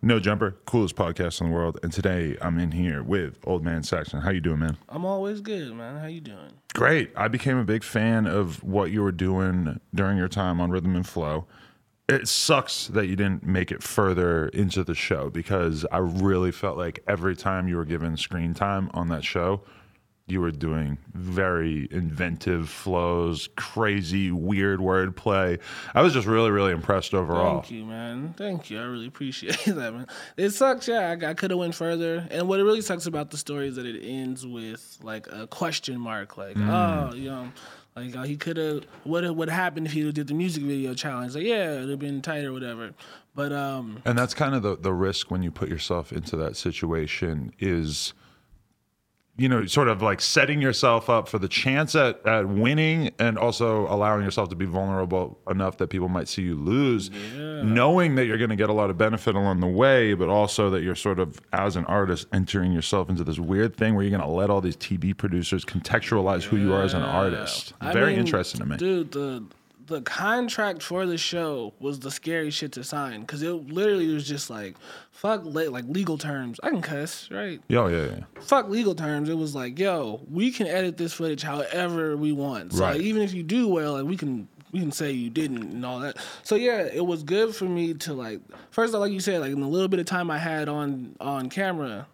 No Jumper, coolest podcast in the world. And today I'm in here with Old Man Saxon. How you doing, man? I'm always good, man. How you doing? Great. I became a big fan of what you were doing during your time on Rhythm and Flow. It sucks that you didn't make it further into the show because I really felt like every time you were given screen time on that show, you were doing very inventive flows, crazy, weird wordplay. I was just really, really impressed overall. Thank you, man. Thank you. I really appreciate that, man. It sucks, yeah. I could have went further. And what it really sucks about the story is that it ends with, like, a question mark. Like, oh, you know... like, he could have, what happened if he did the music video challenge? Like, yeah, it would have been tight or whatever. But, and that's kind of the risk when you put yourself into that situation is, you know, sort of like setting yourself up for the chance at winning and also allowing yourself to be vulnerable enough that people might see you lose, knowing that you're going to get a lot of benefit along the way, but also that you're sort of, as an artist, entering yourself into this weird thing where you're going to let all these TV producers contextualize who you are as an artist. Very interesting to me. Dude, the contract for the show was the scary shit to sign because it literally was just like, fuck like legal terms. I can cuss, right? Yeah. Fuck legal terms. It was like, yo, we can edit this footage however we want. So right. Like, even if you do well, like we can say you didn't and all that. So yeah, it was good for me to like. First off, like you said, like in the little bit of time I had on camera,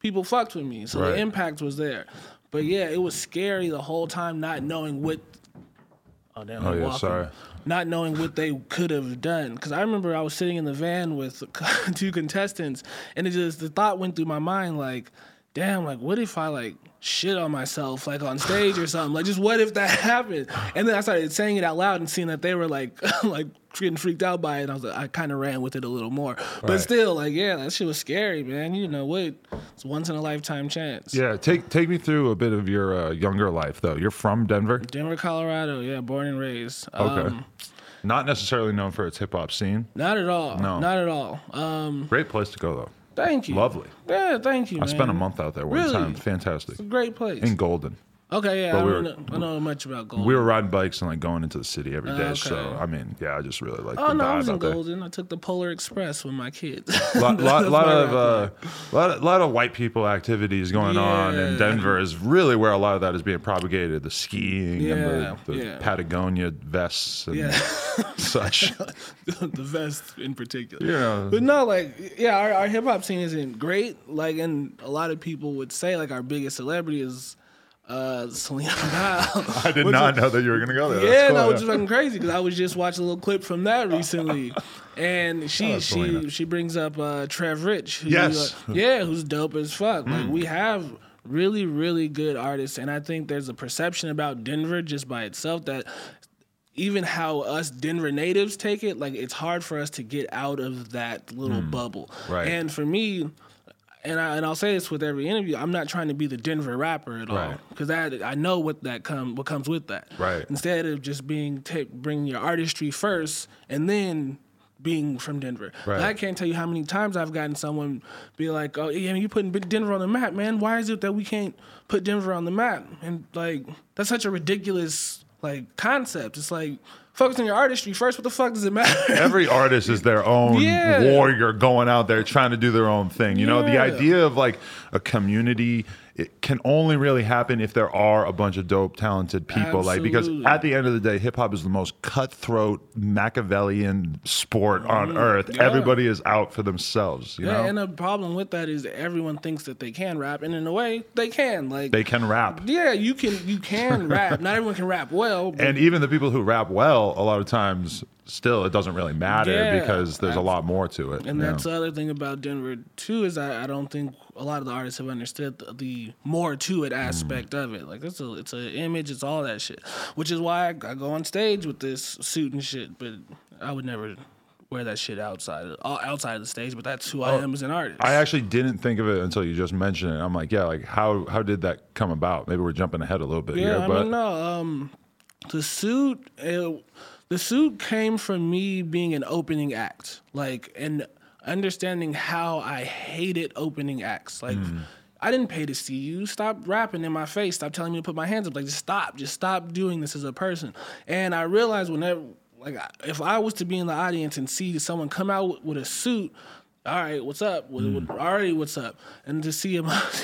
people fucked with me, so the impact was there. But yeah, it was scary the whole time, not knowing what. Not knowing what they could have done. Because I remember I was sitting in the van with two contestants, and it just, the thought went through my mind, like, damn, like, what if I, like, shit on myself, like, on stage or something? Like, just what if that happened? And then I started saying it out loud and seeing that they were, like, like getting freaked out by it. And I was like, I kind of ran with it a little more. But still, like, yeah, that shit was scary, man. You know what? It's a once-in-a-lifetime chance. Yeah, take me through a bit of your younger life, though. You're from Denver? Denver, Colorado. Yeah, born and raised. Okay. Not necessarily known for its hip-hop scene. Not at all. No. Not at all. Great place to go, though. Thank you. Lovely. Yeah, thank you, man. I spent a month out there one time. Fantastic. It's a great place. In Golden. Okay, yeah, I know much about Golden. We were riding bikes and, like, going into the city every day, so, I mean, yeah, I just really liked the vibe I was in Golden. There. I took the Polar Express with my kids. A lot of white people activities going on in Denver is really where a lot of that is being propagated, the skiing and the Patagonia vests and such. The vests in particular. Yeah. But no, like, yeah, our hip-hop scene isn't great, like, and a lot of people would say, like, our biggest celebrity is... Selena. I did not know that you were gonna go there. Yeah, that was just fucking crazy because I was just watching a little clip from that recently, and she brings up Trev Rich. Who's dope as fuck. Like we have really, really good artists, and I think there's a perception about Denver just by itself that. Even how us Denver natives take it, like it's hard for us to get out of that little bubble. Right. And for me, I'll say this with every interview, I'm not trying to be the Denver rapper at all because I know what comes with that. Right. Instead of just bringing your artistry first and then being from Denver. Right. I can't tell you how many times I've gotten someone be like, oh, yeah, you're putting Denver on the map, man. Why is it that we can't put Denver on the map? And, like, that's such a ridiculous, like, concept. It's like... focus on your artistry first. What the fuck does it matter? Every artist is their own warrior going out there trying to do their own thing. You know, the idea of like a community it can only really happen if there are a bunch of dope, talented people. Absolutely. Like, because at the end of the day, hip hop is the most cutthroat, Machiavellian sport on earth. Yeah. Everybody is out for themselves. You know? And the problem with that is that everyone thinks that they can rap, and in a way, they can. Like, they can rap. Yeah, you can rap. Not everyone can rap well. But... And even the people who rap well, a lot of times, still, it doesn't really matter because there's a lot more to it. And that's the other thing about Denver, too, is I don't think a lot of the artists have understood the more to it aspect of it. Like, it's an image, it's all that shit. Which is why I go on stage with this suit and shit, but I would never wear that shit outside of the stage, but that's who I am as an artist. I actually didn't think of it until you just mentioned it. I'm like, how did that come about? Maybe we're jumping ahead a little bit here. I don't know. The suit came from me being an opening act, like, and understanding how I hated opening acts. Like, I didn't pay to see you. Stop rapping in my face. Stop telling me to put my hands up. Like, just stop doing this as a person. And I realized whenever, like, if I was to be in the audience and see someone come out with a suit, all right, what's up? Already, what's up? And to see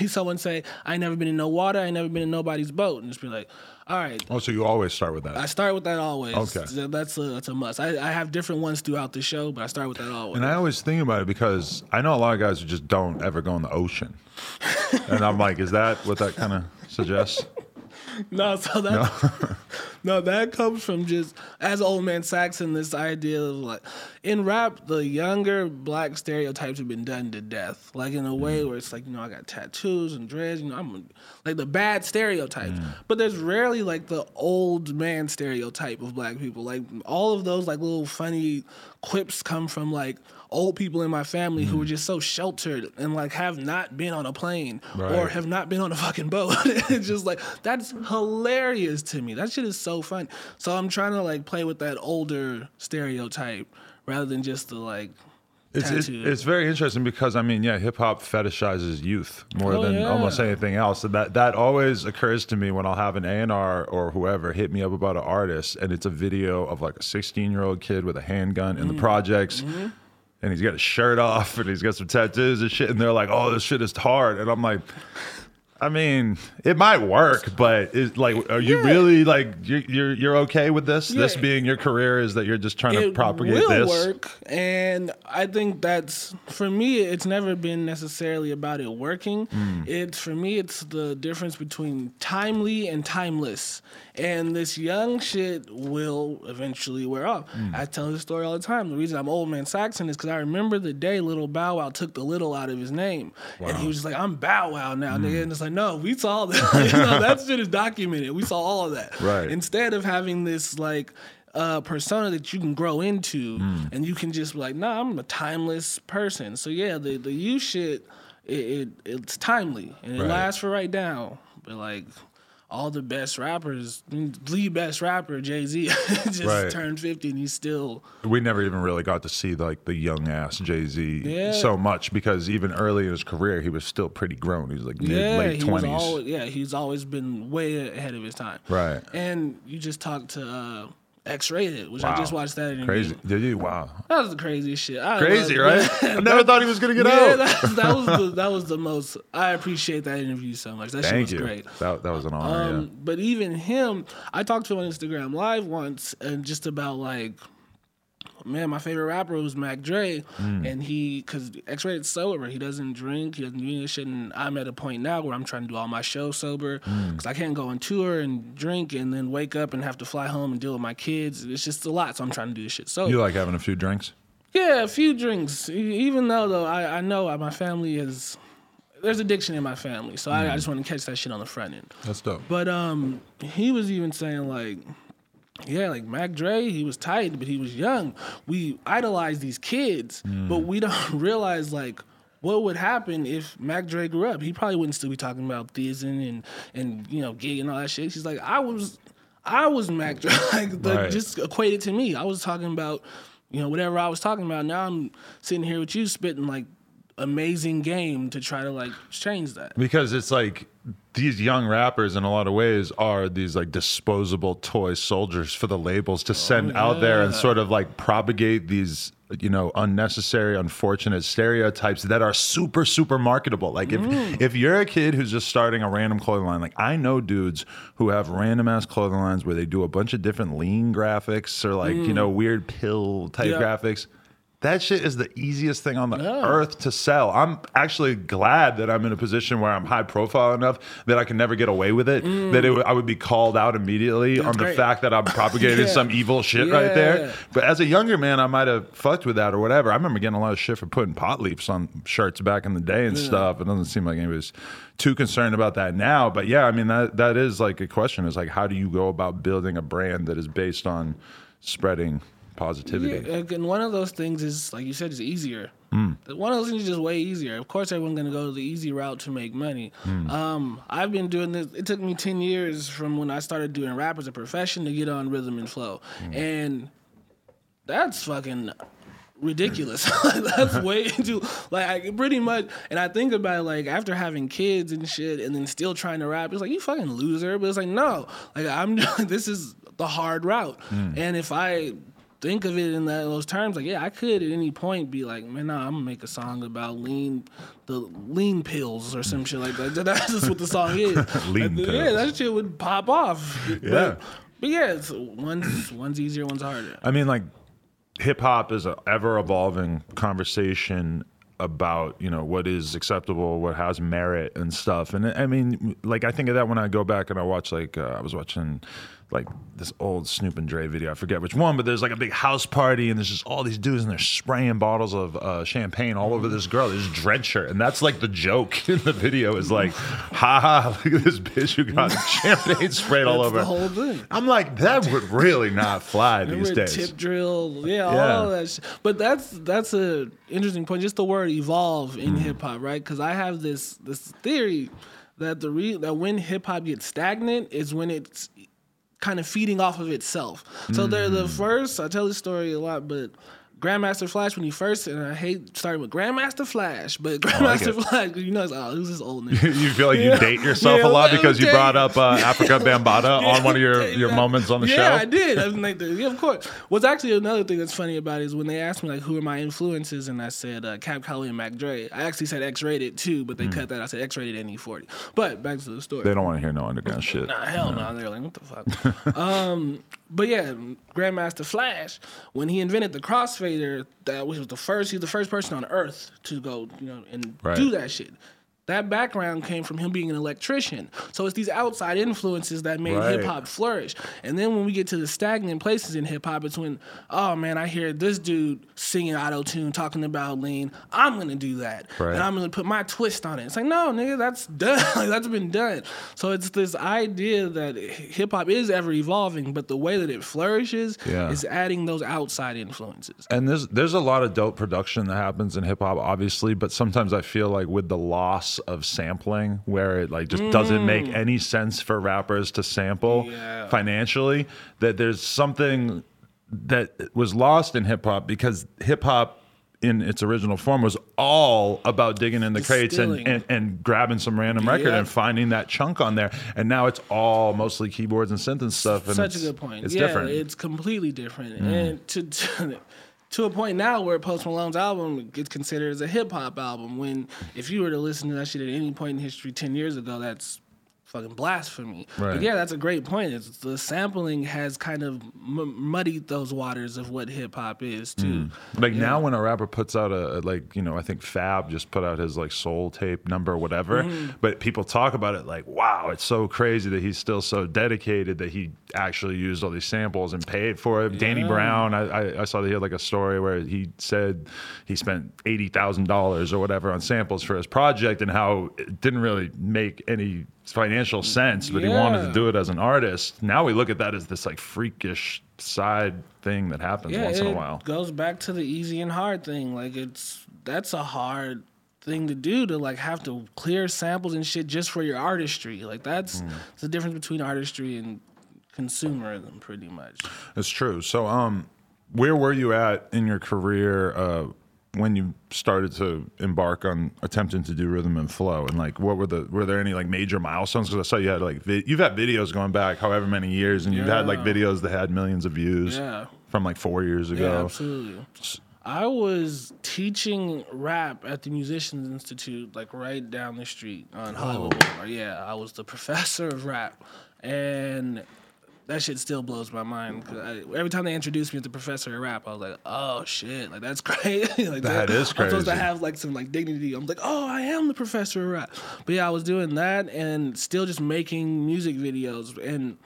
someone say, I ain't never been in no water, I ain't never been in nobody's boat, and just be like, all right. Oh, so you always start with that? I start with that always. Okay. That's a must. I have different ones throughout the show, but I start with that always. And I always think about it because I know a lot of guys who just don't ever go in the ocean. And I'm like, is that what that kind of suggests? No, that comes from just, as Old Man Saxon, this idea of, like, in rap, the younger black stereotypes have been done to death. Like, in a way where it's like, you know, I got tattoos and dreads, you know, I'm like the bad stereotypes. But there's rarely, like, the old man stereotype of black people. Like, all of those, like, little funny quips come from, like, old people in my family who are just so sheltered and, like, have not been on a plane or have not been on a fucking boat. It's just like, that's hilarious to me. That shit is so fun. So I'm trying to, like, play with that older stereotype rather than just the, like, it's very interesting because, I mean, hip-hop fetishizes youth more than almost anything else. And that always occurs to me when I'll have an A&R or whoever hit me up about an artist, and it's a video of, like, a 16-year-old kid with a handgun in the projects. And he's got his shirt off, and he's got some tattoos and shit. And they're like, oh, this shit is hard. And I'm like, I mean, it might work, but it's like, are you really, like, you're okay with this? Yeah. This being your career is that you're just trying to propagate this? It will work. And I think that's, for me, it's never been necessarily about it working. It's, for me, it's the difference between timely and timeless. And this young shit will eventually wear off. I tell this story all the time. The reason I'm Old Man Saxon is because I remember the day Little Bow Wow took the little out of his name. Wow. And he was just like, I'm Bow Wow now, nigga. And it's like, no, we saw that. No, that shit is documented. We saw all of that. Right. Instead of having this, like, persona that you can grow into and you can just be like, nah, I'm a timeless person. So, yeah, the you shit, it's timely. And it lasts for right now. But, like... all the best rappers, the best rapper, Jay-Z, just turned 50 and he's still... We never even really got to see, like, the young-ass Jay-Z so much because even early in his career, he was still pretty grown. He was, like, late 20s. He's always been way ahead of his time. Right. And you just talked to... X-rated, which I just watched that interview. Crazy. Did you? Wow. That was the craziest shit. I never thought he was going to get out. That was the most. I appreciate that interview so much. That shit was great. That was an honor, But even him, I talked to him on Instagram Live once and just about, like, man, my favorite rapper was Mac Dre, and he, because X-Rated's sober, he doesn't drink, he doesn't do any shit, and I'm at a point now where I'm trying to do all my shows sober, because I can't go on tour and drink and then wake up and have to fly home and deal with my kids. It's just a lot, so I'm trying to do this shit sober. You like having a few drinks? Yeah, a few drinks, even though I know my family is... There's addiction in my family, so I just want to catch that shit on the front end. That's dope. But he was even saying, like... Yeah, like Mac Dre, he was tight, but he was young. We idolize these kids, but we don't realize, like, what would happen if Mac Dre grew up. He probably wouldn't still be talking about thizzing and you know, gig and all that shit. She's like, I was Mac Dre. Like, just equated to me. I was talking about, you know, whatever I was talking about. Now I'm sitting here with you spitting, like, amazing game to try to, like, change that. Because it's like... These young rappers, in a lot of ways, are these, like, disposable toy soldiers for the labels to send out there and sort of, like, propagate these you know, unnecessary, unfortunate stereotypes that are super, super marketable. Like if you're a kid who's just starting a random clothing line, like I know dudes who have random ass clothing lines where they do a bunch of different lean graphics or like, you know, weird pill type graphics. That shit is the easiest thing on the earth to sell. I'm actually glad that I'm in a position where I'm high profile enough that I can never get away with it, that I would be called out immediately the fact that I'm propagating some evil shit right there. But as a younger man, I might have fucked with that or whatever. I remember getting a lot of shit for putting pot leaves on shirts back in the day and stuff. It doesn't seem like anybody's too concerned about that now. But yeah, I mean, that is like a question. It's like, how do you go about building a brand that is based on spreading positivity? And one of those things is, like you said, is easier. One of those things is just way easier. Of course, everyone's going to go the easy route to make money. I've been doing this. It took me 10 years from when I started doing rap as a profession to get on Rhythm and Flow. And that's fucking ridiculous. That's way too, like, I pretty much, and I think about it, like, after having kids and shit and then still trying to rap, it's like, you fucking loser. But it's like, no, like, I'm this is the hard route. And if I think of it in those terms, like, yeah, I could at any point be like, man, nah, I'm gonna make a song about lean pills or some shit like that. That's just what the song is. Lean pills. Yeah, that shit would pop off. Yeah. But yeah, it's, one's easier, one's harder. I mean, like, hip hop is an ever evolving conversation about, you know, what is acceptable, what has merit and stuff. And I mean, like, I think of that when I go back and I watch, like, I was watching, like, this old Snoop and Dre video. I forget which one, but there's like a big house party and there's just all these dudes and they're spraying bottles of champagne all over this girl. They just drench her. And that's like the joke in the video is like, ha ha, look at this bitch who got champagne sprayed all over. That's the whole thing. I'm like, that would really not fly these days. Tip drill, all that shit. But that's an interesting point. Just the word evolve in hip hop, right? Because I have this theory that that when hip hop gets stagnant is when it's kind of feeding off of itself. So they're the first, I tell this story a lot, but Grandmaster Flash, when he first, and I hate starting with Grandmaster Flash, but Grandmaster Flash, you know, it's like, oh, who's this old nigga? You feel like you date yourself a lot because you brought up Africa Bambaataa on one of your moments on the show? Yeah, I did. I was like, yeah, of course. What's actually another thing that's funny about it is when they asked me, like, who are my influences, and I said Cap Cali and Mac Dre. I actually said X-rated too, but they cut that. I said X-rated and E40. But back to the story. They don't want to hear no underground shit. Nah, hell no. They're like, what the fuck? But yeah, Grandmaster Flash, when he invented the crossfader, that was he's the first person on earth to go, you know, and do that shit. That background came from him being an electrician. So it's these outside influences that made hip-hop flourish. And then when we get to the stagnant places in hip-hop, it's when, oh, man, I hear this dude singing auto-tune, talking about lean. I'm going to do that. Right. And I'm going to put my twist on it. It's like, no, nigga, that's done. Like, that's been done. So it's this idea that hip-hop is ever-evolving, but the way that it flourishes is adding those outside influences. And there's a lot of dope production that happens in hip-hop, obviously, but sometimes I feel like with the loss of sampling, where it like just doesn't make any sense for rappers to sample financially, that there's something that was lost in hip-hop, because hip-hop in its original form was all about digging in the crates and grabbing some random record and finding that chunk on there. And now it's all mostly keyboards and synth and stuff. And such a good point. It's different. It's completely different. And to a point now where Post Malone's album gets considered as a hip-hop album, when if you were to listen to that shit at any point in history 10 years ago, that's fucking blasphemy. But yeah, that's a great point. It's the sampling has kind of muddied those waters of what hip hop is too. Like now when a rapper puts out a like, you know, I think Fab just put out his like soul tape number or whatever, but people talk about it like, wow, it's so crazy that he's still so dedicated that he actually used all these samples and paid for it. Danny Brown, I saw that he had like a story where he said he spent $80,000 or whatever on samples for his project and how it didn't really make any financial sense, but he wanted to do it as an artist. Now we look at that as this like freakish side thing that happens once in a while. It goes back to the easy and hard thing. Like that's a hard thing to do, to like have to clear samples and shit just for your artistry. Like that's the difference between artistry and consumerism, pretty much. That's true. So where were you at in your career when you started to embark on attempting to do Rhythm and Flow, and like what were there any like major milestones? Because I saw you had like you've had videos going back however many years, and you've had like videos that had millions of views from like 4 years ago. Yeah, absolutely. I was teaching rap at the Musicians Institute, like right down the street on Hollywood Boulevard. Yeah, I was the professor of rap, and that shit still blows my mind. Cause every time they introduced me as the professor of rap, I was like, "Oh shit, like that's crazy." Like, that is crazy. I'm supposed to have like some like dignity. I'm like, "Oh, I am the professor of rap." But yeah, I was doing that and still just making music videos. And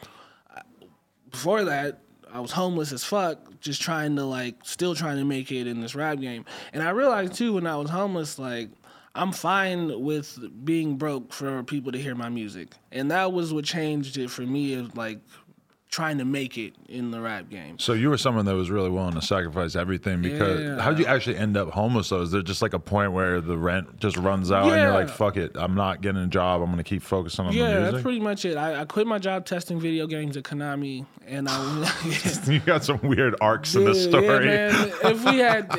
before that, I was homeless as fuck, just trying to like, still trying to make it in this rap game. And I realized too, when I was homeless, like, I'm fine with being broke for people to hear my music. And that was what changed it for me, of like trying to make it in the rap game. So you were someone that was really willing to sacrifice everything, because how did you actually end up homeless though? Is there just like a point where the rent just runs out and you're like, fuck it, I'm not getting a job, I'm going to keep focusing on the music? Yeah, that's pretty much it. I quit my job testing video games at Konami, and You got some weird arcs in the story. Yeah, man.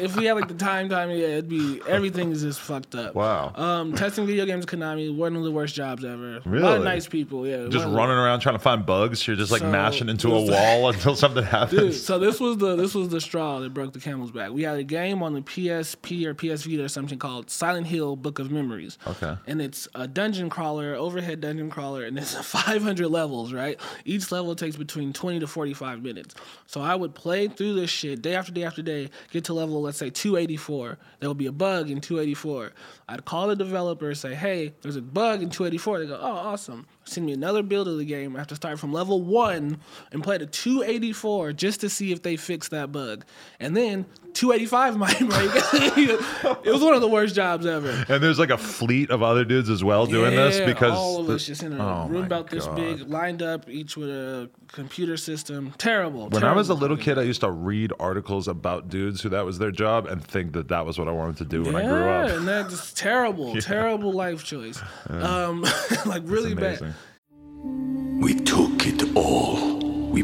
If we had like the time, it'd be, everything is just fucked up. Wow. Testing video games at Konami, one of the worst jobs ever. Really? A lot of nice people, yeah. Just running around trying to find bugs, you're just like mashing into a wall until something happens. Dude, so this was the straw that broke the camel's back. We had a game on the PSP or PS Vita or something called Silent Hill: Book of Memories. Okay. And it's a dungeon crawler, overhead dungeon crawler, and it's 500 levels, right? Each level takes between 20 to 45 minutes. So I would play through this shit day after day after day, get to level, let's say 284. There would be a bug in 284. I'd call the developer, say, "Hey, there's a bug in 284." They go, "Oh, awesome." Send me another build of the game. I have to start from level 1 and play to 284 just to see if they fix that bug. And then 285 might break. It was one of the worst jobs ever. And there's like a fleet of other dudes as well doing this, because all of us just in a room about this big, lined up, each with a computer system. Terrible. When I was a little kid, I used to read articles about dudes who that was their job and think that that was what I wanted to do when I grew up. And that's terrible, terrible life choice. Like really bad. We took it all. We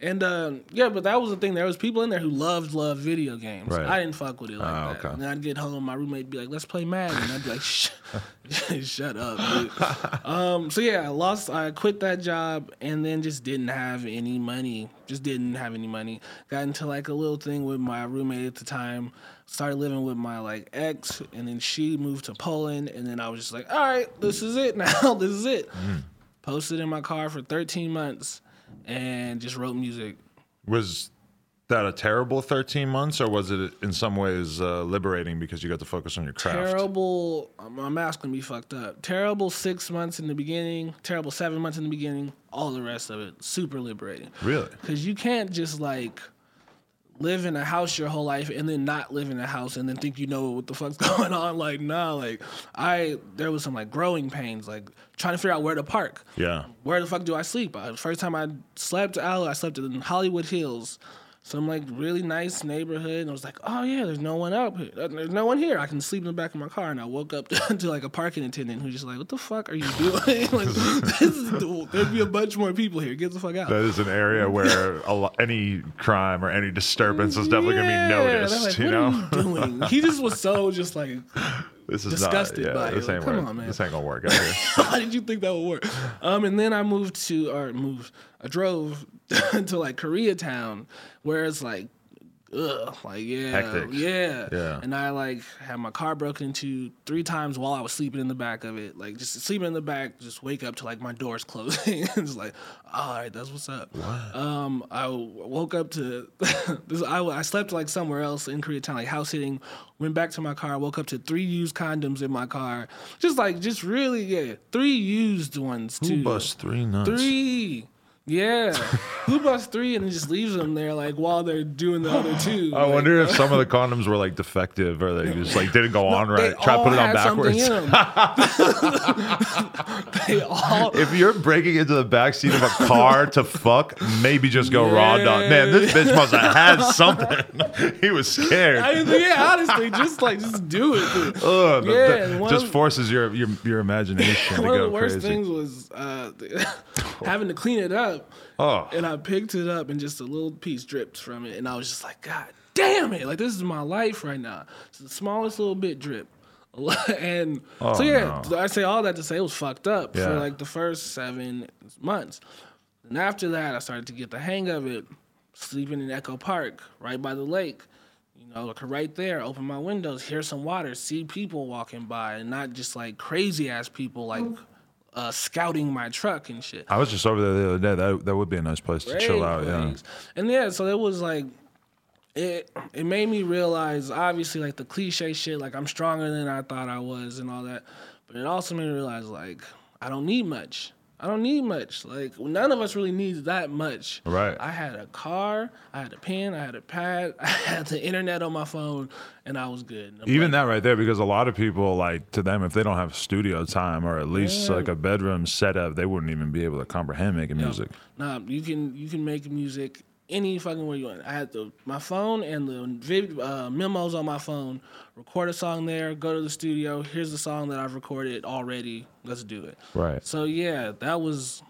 And, but that was the thing. There was people in there who loved video games. Right. I didn't fuck with it like that. Okay. And I'd get home, my roommate would be like, "Let's play Madden." And I'd be like, "Shut up, dude." So, yeah, I quit that job and then just didn't have any money. Got into, like, a little thing with my roommate at the time. Started living with my, like, ex. And then she moved to Poland. And then I was just like, all right, this is it now. This is it. Mm. Posted in my car for 13 months. And just wrote music. Was that a terrible 13 months, or was it in some ways liberating because you got to focus on your craft? Terrible. My mask can be fucked up. Terrible 6 months in the beginning. Terrible 7 months in the beginning. All the rest of it, super liberating. Really? Because you can't just like live in a house your whole life and then not live in a house and then think you know what the fuck's going on. Like, nah, like there was some like growing pains, like trying to figure out where to park. Yeah. Where the fuck do I sleep? First time I slept out, I slept in Hollywood Hills, some like really nice neighborhood, and I was like, oh yeah, there's no one out here. There's no one here. I can sleep in the back of my car. And I woke up to like a parking attendant who's just like, what the fuck are you doing? There'd be a bunch more people here. Get the fuck out. That is an area where any crime or any disturbance is definitely gonna be noticed. Like, what are you doing? He just was so just like this is disgusted by it. Like, come on, man. This ain't gonna work out here. Why did you think that would work? And then I I drove to like Koreatown, where it's like, hectic. Yeah. And I like had my car broken into 3 times while I was sleeping in the back of it. Like just sleeping in the back, just wake up to like my doors closing. It's like, all right, that's what's up. What? I woke up to this. I slept like somewhere else in Koreatown, like house sitting. Went back to my car. Woke up to 3 used condoms in my car. Just really 3 used ones too. Who bust 3 nuts? 3. Yeah, who busts 3 and just leaves them there like while they're doing the other 2? I wonder if some of the condoms were like defective, or they just like didn't go on right. Try to put it on backwards. They all. If you're breaking into the backseat of a car to fuck, maybe just go raw dog. Man, this bitch must have had something. He was scared. I mean, yeah, honestly, just do it. Ugh, just forces your imagination to go crazy. One of the worst things was having to clean it up. Oh. And I picked it up and just a little piece dripped from it, and I was just like, God damn it! Like, this is my life right now. It's the smallest little bit drip. And I say all that to say it was fucked up for like the first 7 months. And after that, I started to get the hang of it, sleeping in Echo Park, right by the lake. You know, like right there, open my windows, hear some water, see people walking by, and not just like crazy ass people like scouting my truck and shit. I was just over there the other day. That would be a nice place to chill out, And so it was like, It made me realize, obviously, like the cliche shit, like I'm stronger than I thought I was and all that. But it also made me realize, like, I don't need much. Like, none of us really needs that much. Right. I had a car, I had a pen, I had a pad, I had the internet on my phone, and I was good. Even that right there, because a lot of people, like, to them, if they don't have studio time or at least like a bedroom setup, they wouldn't even be able to comprehend making music. Nah, you can make music any fucking way you want. I had my phone and the memos on my phone. Record a song there. Go to the studio. Here's the song that I've recorded already. Let's do it. Right. So that was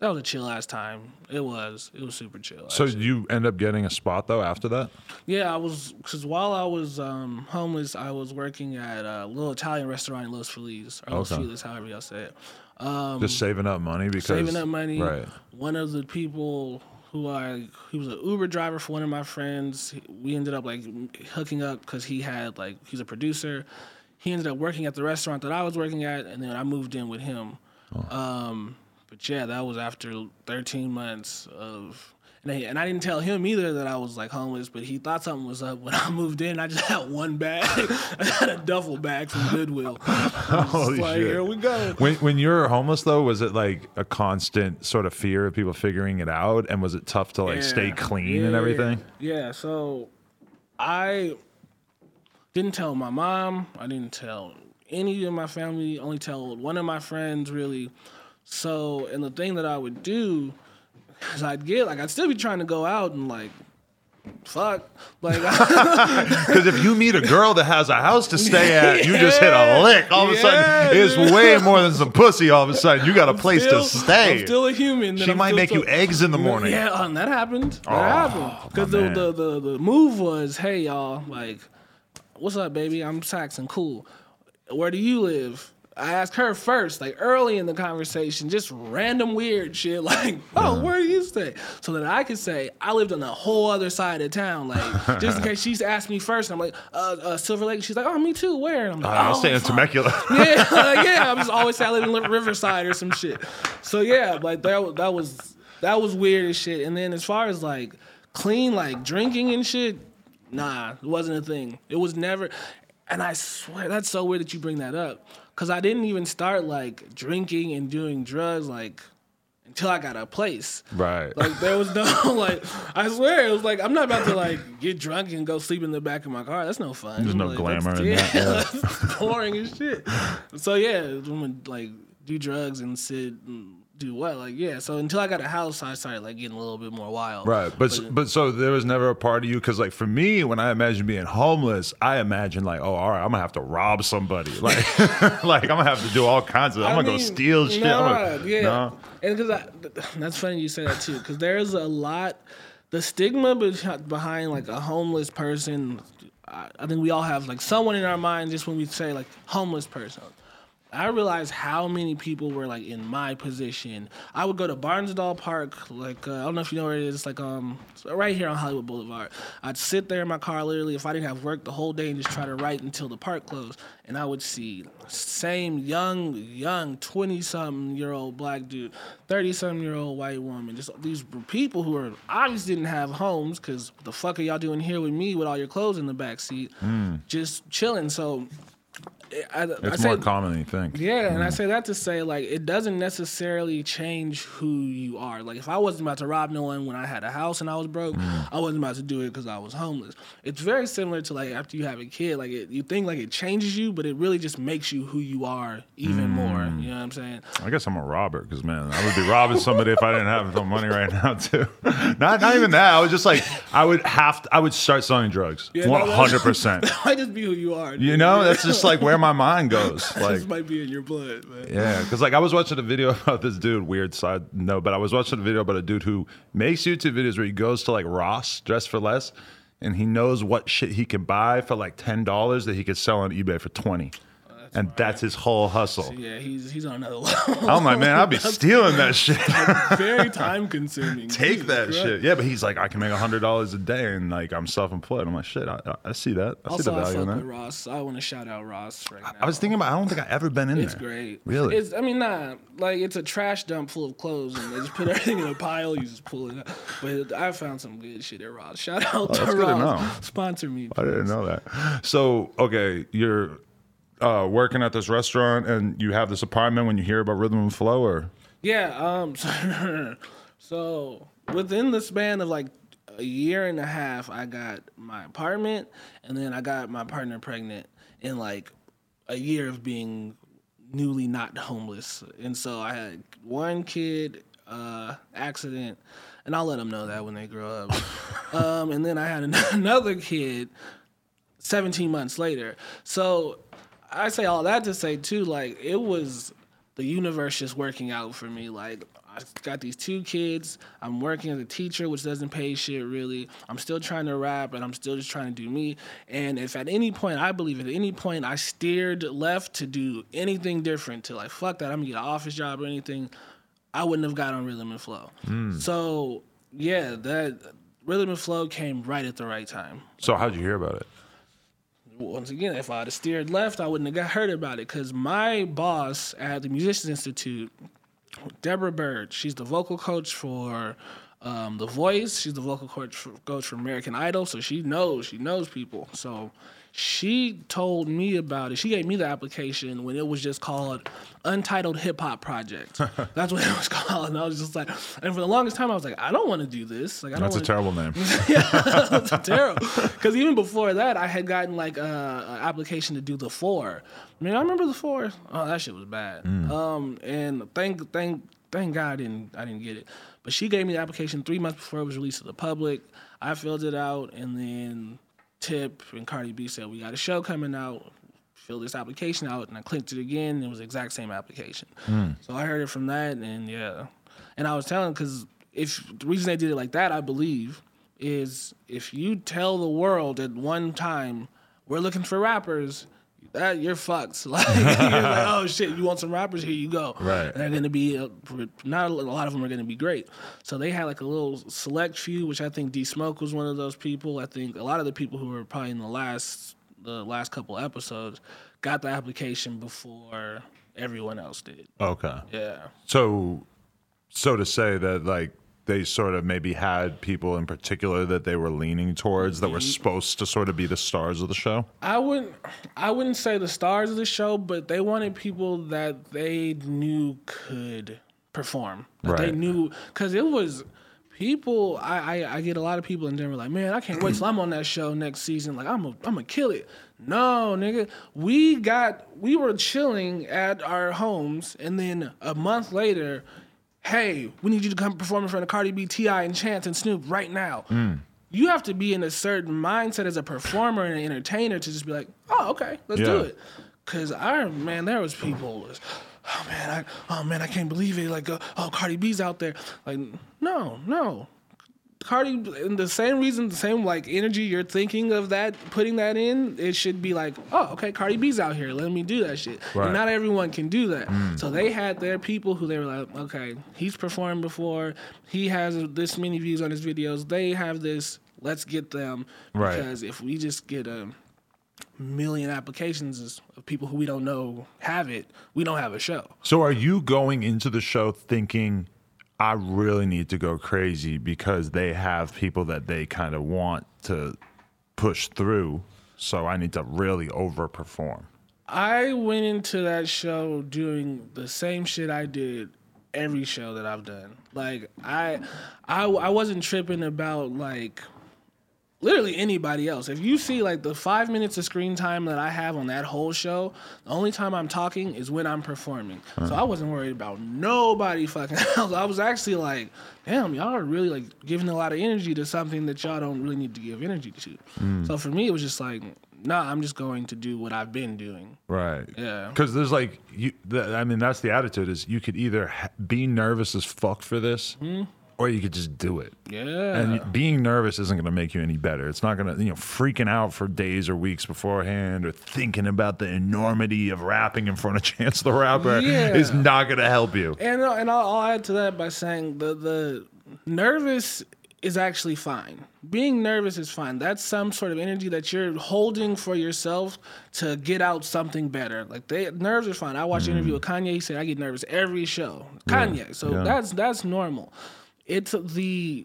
a chill ass time. It was super chill. So did you end up getting a spot though after that? Yeah, I was, because while I was homeless, I was working at a little Italian restaurant in Los Feliz, or Los Feliz, however y'all say it. Just saving up money because right. One of the people, he was an Uber driver for one of my friends. We ended up like hooking up because he's a producer. He ended up working at the restaurant that I was working at, and then I moved in with him. Oh. But yeah, that was after 13 months of, and I didn't tell him either that I was like homeless, but he thought something was up when I moved in. I just had one bag. I had a duffel bag from Goodwill. Holy shit. Here we go. When you were homeless though, was it like a constant sort of fear of people figuring it out? And was it tough to like stay clean and everything? Yeah. So I didn't tell my mom. I didn't tell any of my family. Only told one of my friends really. So, and the thing that I would do, because I'd still be trying to go out and, like, fuck. Like, because if you meet a girl that has a house to stay at, you just hit a lick. All of a sudden, it's way more than some pussy. All of a sudden, you got a place to stay. I'm still a human. She might make you eggs in the morning. Yeah, and that happened. Because the move was, hey, y'all, like, what's up, baby? I'm Saxon. Cool. Where do you live? I asked her first, like early in the conversation, just random weird shit, like, oh, where do you stay? So that I could say, I lived on the whole other side of town, like, just in case she's asked me first, and I'm like, Silver Lake, she's like, oh, me too, where? And I'm like, I'll stay in Temecula. I'm just always saying I live in Riverside or some shit. So yeah, like, that was weird as shit. And then as far as like, clean, like, drinking and shit, nah, it wasn't a thing. It was never, and I swear, that's so weird that you bring that up. Because I didn't even start, like, drinking and doing drugs, like, until I got a place. Right. Like, there was no, like, I swear, it was like, I'm not about to, like, get drunk and go sleep in the back of my car. That's no fun. There's no glamour in that. Yeah, that's boring as shit. So, yeah, I'm going to, like, do drugs and sit and do what? Like, yeah, so until I got a house, I started, like, getting a little bit more wild. Right, but so there was never a part of you, because, like, for me, when I imagine being homeless, I imagine, like, oh, all right, I'm going to have to rob somebody. Like, like I'm going to have to do all kinds of stuff. I'm going to go steal shit. And that's funny you say that, too, because there's a lot, the stigma behind, like, a homeless person, I think we all have, like, someone in our mind just when we say, like, homeless person. I realized how many people were, like, in my position. I would go to Barnsdall Park, like, I don't know if you know where it is, like, right here on Hollywood Boulevard. I'd sit there in my car, literally, if I didn't have work the whole day and just try to write until the park closed, and I would see same young 20-something-year-old black dude, 30-something-year-old white woman, just these people who are obviously didn't have homes, because what the fuck are y'all doing here with me with all your clothes in the backseat, just chilling, so It's more common than you think. Yeah, and I say that to say, like, it doesn't necessarily change who you are. Like, if I wasn't about to rob no one when I had a house and I was broke, I wasn't about to do it because I was homeless. It's very similar to, like, after you have a kid, like, you think, like, it changes you, but it really just makes you who you are even more. You know what I'm saying? I guess I'm a robber because, man, I would be robbing somebody if I didn't have some money right now, too. Not even that. I was just like, I would start selling drugs. Yeah, 100%. That might just be who you are. Dude. You know, that's just, like, where my mind goes. Like, this might be in your blood, man. Yeah, because like I was watching a video about this dude, weird side note, but I was watching a video about a dude who makes YouTube videos where he goes to like Ross, Dress for Less, and he knows what shit he can buy for like $10 that he could sell on eBay for $20. And right. That's his whole hustle. So yeah, he's on another level. I'm like, man, I'll be stealing that shit. Very time consuming. Take Jesus that Christ. Shit. Yeah, but he's like, I can make $100 a day, and like I'm self employed. I'm like, shit, I see that. I also, see the value in that. Ross, I want to shout out Ross right now. I was thinking about. I don't think I've ever been in there. It's great. Really? Like it's a trash dump full of clothes, and they just put everything in a pile. You just pull it up. But I found some good shit at Ross. Shout out to Ross. Good to know. Sponsor me. Please. I didn't know that. So okay, you're. Working at this restaurant, and you have this apartment when you hear about Rhythm and Flow, or so within the span of like a year and a half, I got my apartment, and then I got my partner pregnant in like a year of being newly not homeless, and so I had one kid, accident, and I'll let them know that when they grow up, and then I had another kid 17 months later, so. I say all that to say, too, like, it was the universe just working out for me. Like, I got these two kids. I'm working as a teacher, which doesn't pay shit, really. I'm still trying to rap, and I'm still just trying to do me. And if at any point, I believe at any point, I steered left to do anything different, to, like, fuck that, I'm going to get an office job or anything, I wouldn't have got on Rhythm and Flow. So, yeah, that Rhythm and Flow came right at the right time. So how'd you hear about it? Once again, if I had steered left, I wouldn't have got heard about it because my boss at the Musicians Institute, Deborah Bird, she's the vocal coach for The Voice. She's the vocal coach for American Idol, so she knows people. So she told me about it. She gave me the application when it was just called Untitled Hip Hop Project. That's what it was called. And I was just like, and for the longest time, I was like, I don't want to do this. Like, that's a terrible name. Yeah, that's terrible. Because even before that, I had gotten like an application to do The Four. I mean, I remember The Four. Oh, that shit was bad. And thank God I didn't get it. But she gave me the application 3 months before it was released to the public. I filled it out, and then Tip and Cardi B said, we got a show coming out, fill this application out, and I clicked it again, and it was the exact same application. So I heard it from that, and yeah. And I was telling, because the reason they did it like that, I believe, is if you tell the world at one time, we're looking for rappers, you're fucked. Like, you're like, oh shit, you want some rappers? Here you go. Right. And they're gonna be not a lot of them are gonna be great. So they had like a little select few, which I think D Smoke was one of those people. I think a lot of the people who were probably in the last couple episodes got the application before everyone else did. Okay. Yeah. So to say that like. They sort of maybe had people in particular that they were leaning towards that were supposed to sort of be the stars of the show? I wouldn't say the stars of the show, but they wanted people that they knew could perform. Right. They knew, because it was people, I get a lot of people in Denver like, man, I can't wait till I'm on that show next season. Like, I'm a kill it. No, nigga. We were chilling at our homes, and then a month later, hey, we need you to come perform in front of Cardi B, T.I., and Chance and Snoop right now. You have to be in a certain mindset as a performer and an entertainer to just be like, oh, okay, let's do it. Because, there was people who was, I can't believe it. Like, oh, Cardi B's out there. Like, no. Cardi, and the same energy you're thinking of that, putting that in, it should be like, oh, okay, Cardi B's out here. Let me do that shit. Right. And not everyone can do that. So they had their people who they were like, okay, he's performed before. He has this many views on his videos. They have this. Let's get them. Right. Because if we just get a million applications of people who we don't know have it, we don't have a show. So are you going into the show thinking, I really need to go crazy because they have people that they kind of want to push through, so I need to really overperform? I went into that show doing the same shit I did every show that I've done. Like, I wasn't tripping about, like, literally anybody else. If you see, like, the 5 minutes of screen time that I have on that whole show, the only time I'm talking is when I'm performing. So I wasn't worried about nobody fucking else. I was actually like, damn, y'all are really, like, giving a lot of energy to something that y'all don't really need to give energy to. So for me, it was just like, nah, I'm just going to do what I've been doing. Right. Yeah. Because there's like, I mean, that's the attitude, is you could either be nervous as fuck for this, or you could just do it. Yeah. And being nervous isn't going to make you any better. It's not going to, you know, freaking out for days or weeks beforehand, or thinking about the enormity of rapping in front of Chance the Rapper is not going to help you. And I'll add to that by saying the nervous is actually fine. Being nervous is fine. That's some sort of energy that you're holding for yourself to get out something better. Like, nerves are fine. I watched an interview with Kanye. He said, I get nervous every show. That's normal. It's the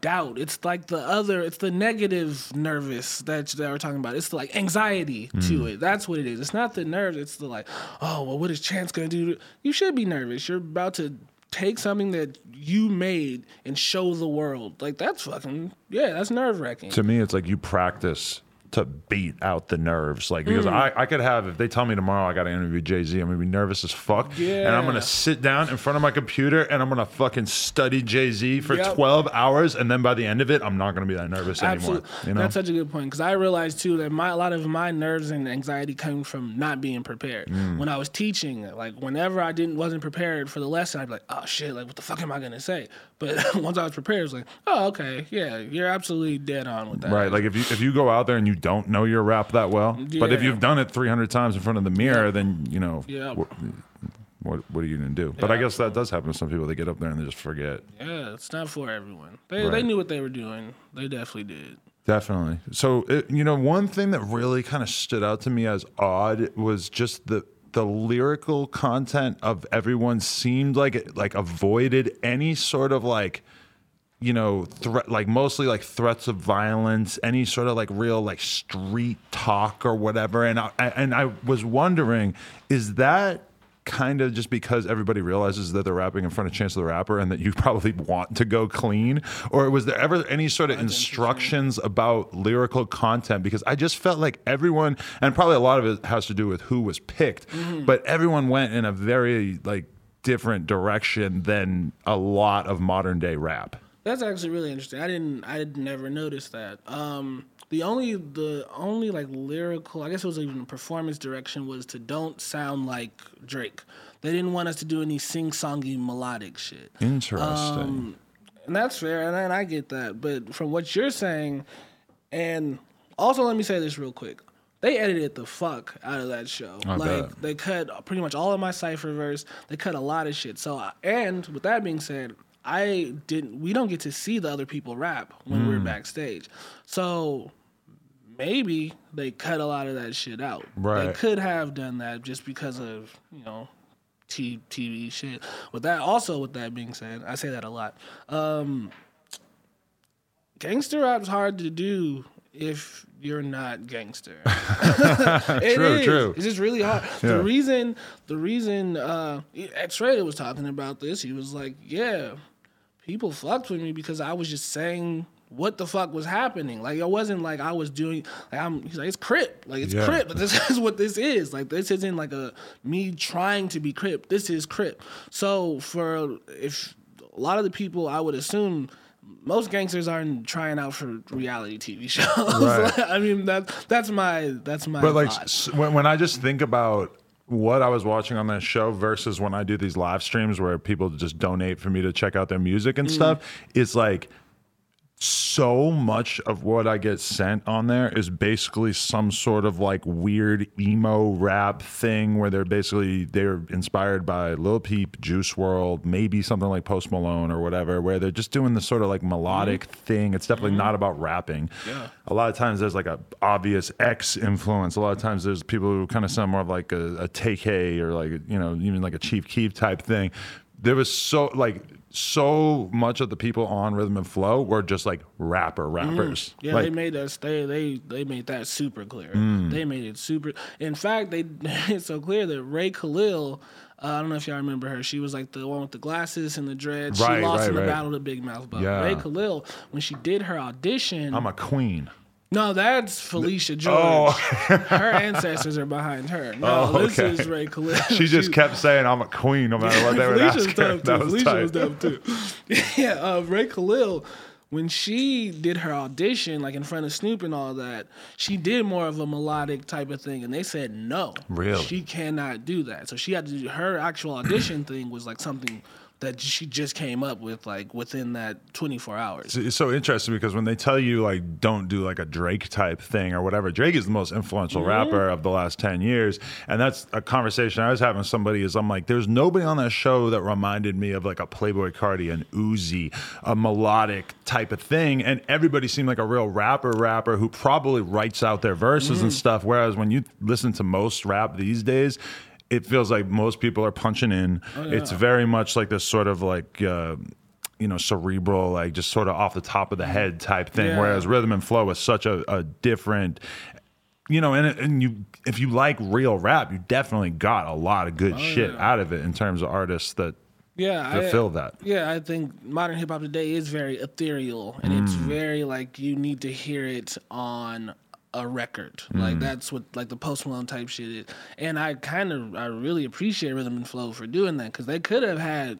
doubt. It's like it's the negative nervous that we're talking about. It's like anxiety to it. That's what it is. It's not the nerves. It's the like, oh, well, what is Chance going to do? You should be nervous. You're about to take something that you made and show the world. Like, that's fucking, that's nerve-wracking. To me, it's like you practice to beat out the nerves. Like, because I could have, if they tell me tomorrow I got to interview Jay-Z, I'm going to be nervous as fuck. Yeah. And I'm going to sit down in front of my computer and I'm going to fucking study Jay-Z for 12 hours. And then by the end of it, I'm not going to be that nervous anymore. You know? That's such a good point. Because I realized too that a lot of my nerves and anxiety came from not being prepared. When I was teaching, like whenever I wasn't prepared for the lesson, I'd be like, oh shit, like what the fuck am I going to say? But once I was prepared, it was like, oh, okay, yeah, you're absolutely dead on with that. Right, like if you go out there and you don't know your rap that well, but if you've done it 300 times in front of the mirror, then, you know, what are you going to do? But I guess that does happen to some people. They get up there and they just forget. Yeah, it's not for everyone. They knew what they were doing. They definitely did. Definitely. So, one thing that really kind of stood out to me as odd was just the lyrical content of everyone seemed like it avoided any sort of mostly like threats of violence, any sort of like real like street talk or whatever. And I was wondering, is that kind of just because everybody realizes that they're rapping in front of Chance the Rapper and that you probably want to go clean? Or was there ever any sort of instructions about lyrical content? Because I just felt like everyone, and probably a lot of it has to do with who was picked, but everyone went in a very like different direction than a lot of modern day rap. That's actually really interesting. I'd never noticed that. The only like lyrical, I guess it was even performance direction, was to don't sound like Drake. They didn't want us to do any sing-songy melodic shit. Interesting. And that's fair, and I get that. But from what you're saying, and also let me say this real quick. They edited the fuck out of that show. They cut pretty much all of my cypher verse. They cut a lot of shit. So, and with that being said, we don't get to see the other people rap when we're backstage. So maybe they cut a lot of that shit out. Right. They could have done that just because of, TV shit. With that being said, I say that a lot. Gangster rap's hard to do if you're not gangster. True. It's just really hard. Yeah. The reason X-rated was talking about this, he was like, yeah, people fucked with me because I was just saying what the fuck was happening. Like, it wasn't like I was doing, like, he's like, it's Crip. Like, it's Crip. This is what this is. Like, this isn't like me trying to be Crip. This is Crip. So if a lot of the people, I would assume, most gangsters aren't trying out for reality TV shows. Right. I mean, that's my But like when I just think about what I was watching on that show versus when I do these live streams where people just donate for me to check out their music and stuff, it's like so much of what I get sent on there is basically some sort of like weird emo rap thing where they're inspired by Lil Peep, Juice WRLD, maybe something like Post Malone or whatever, where they're just doing this sort of like melodic thing. It's definitely not about rapping. Yeah. A lot of times there's like a obvious X influence. A lot of times there's people who kind of sound more of like a Take-K or like, even like a Chief Keef type thing. there was so much of the people on Rhythm and Flow were just like rappers. Mm-hmm. Yeah, like, they made that super clear. Mm. They made it super. In fact, they made it so clear that Ray Khalil, I don't know if y'all remember her. She was like the one with the glasses and the dreads. Right, she lost in the battle to Big Mouth. But yeah. Ray Khalil, when she did her audition, I'm a queen. No, that's Felicia George. Oh. Her ancestors are behind her. No, This is Ray Khalil. She just kept saying, I'm a queen, no matter what they would ask her. Felicia was dope, too. Yeah, Ray Khalil, when she did her audition, like in front of Snoop and all that, she did more of a melodic type of thing, and they said no. Really? She cannot do that. So she had to do her actual audition thing was like something that she just came up with, like, within that 24 hours. It's so interesting because when they tell you, like, don't do, like, a Drake-type thing or whatever, Drake is the most influential rapper of the last 10 years, and that's a conversation I was having with somebody is I'm like, there's nobody on that show that reminded me of, like, a Playboi Carti, an Uzi, a melodic type of thing, and everybody seemed like a real rapper who probably writes out their verses and stuff, whereas when you listen to most rap these days, it feels like most people are punching in. Oh, yeah. It's very much like this sort of like, cerebral, like just sort of off the top of the head type thing. Yeah. Whereas Rhythm and Flow is such a different, if you like real rap, you definitely got a lot of good shit out of it in terms of artists that fulfill that. Yeah, I think modern hip hop today is very ethereal and it's very like you need to hear it on a record. Like that's what like the Post Malone type shit is. And I really appreciate Rhythm and Flow for doing that because they could have had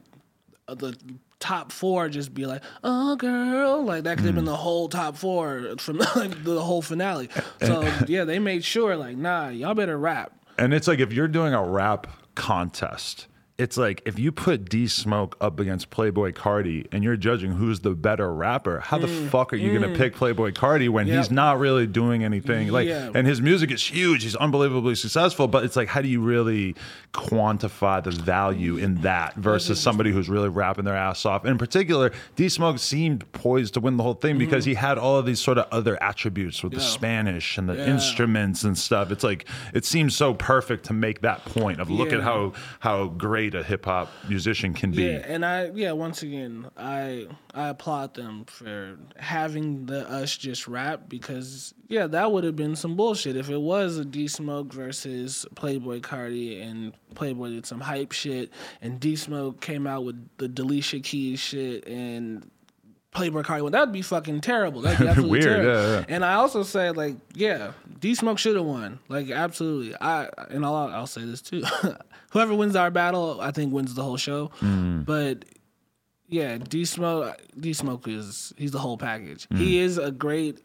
the top four just be like, oh girl, like that could have been the whole top four from like the whole finale. So yeah, they made sure like, nah, y'all better rap. And it's like if you're doing a rap contest, it's like if you put D Smoke up against Playboi Carti and you're judging who's the better rapper, how the fuck are you going to pick Playboi Carti when he's not really doing anything? Like, and his music is huge. He's unbelievably successful, but it's like, how do you really quantify the value in that versus somebody who's really rapping their ass off? And in particular, D Smoke seemed poised to win the whole thing because he had all of these sort of other attributes with the Spanish and the instruments and stuff. It's like, it seems so perfect to make that point of look at how great a hip hop musician can be. Yeah, and I applaud them for having the us just rap because that would have been some bullshit if it was a D Smoke versus Playboi Carti and Playboi did some hype shit and D Smoke came out with the Delicia Keys shit and Playboi Carti won. That would be fucking terrible. That'd be absolutely weird, terrible. Yeah. And I also say D Smoke should have won. Like absolutely. I'll say this too. Whoever wins our battle, I think wins the whole show. Mm. But yeah, D Smoke he's the whole package. Mm. He is a great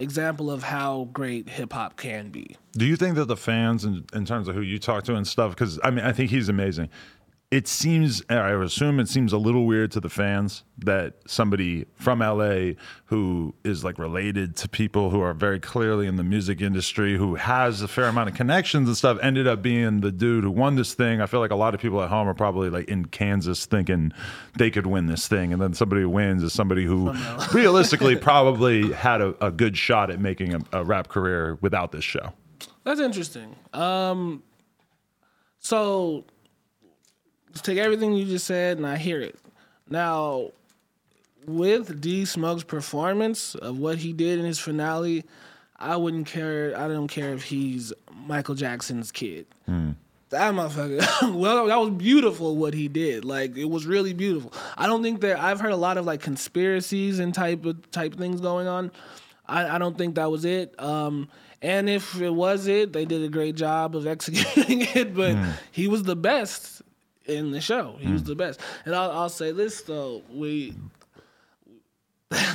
example of how great hip hop can be. Do you think that the fans, in terms of who you talk to and stuff, because I mean I think he's amazing. It seems, I assume it seems a little weird to the fans that somebody from LA who is like related to people who are very clearly in the music industry, who has a fair amount of connections and stuff, ended up being the dude who won this thing. I feel like a lot of people at home are probably like in Kansas thinking they could win this thing. And then somebody who wins is somebody who realistically probably had a good shot at making a rap career without this show. That's interesting. So let's take everything you just said, and I hear it. Now, with D Smoke's performance of what he did in his finale, I wouldn't care. I don't care if he's Michael Jackson's kid. Mm. That motherfucker. Well, that was beautiful what he did. Like it was really beautiful. I don't think that I've heard a lot of like conspiracies and type things going on. I don't think that was it. And if it was it, they did a great job of executing it. But he was the best in the show. He was the best. And I'll say this though,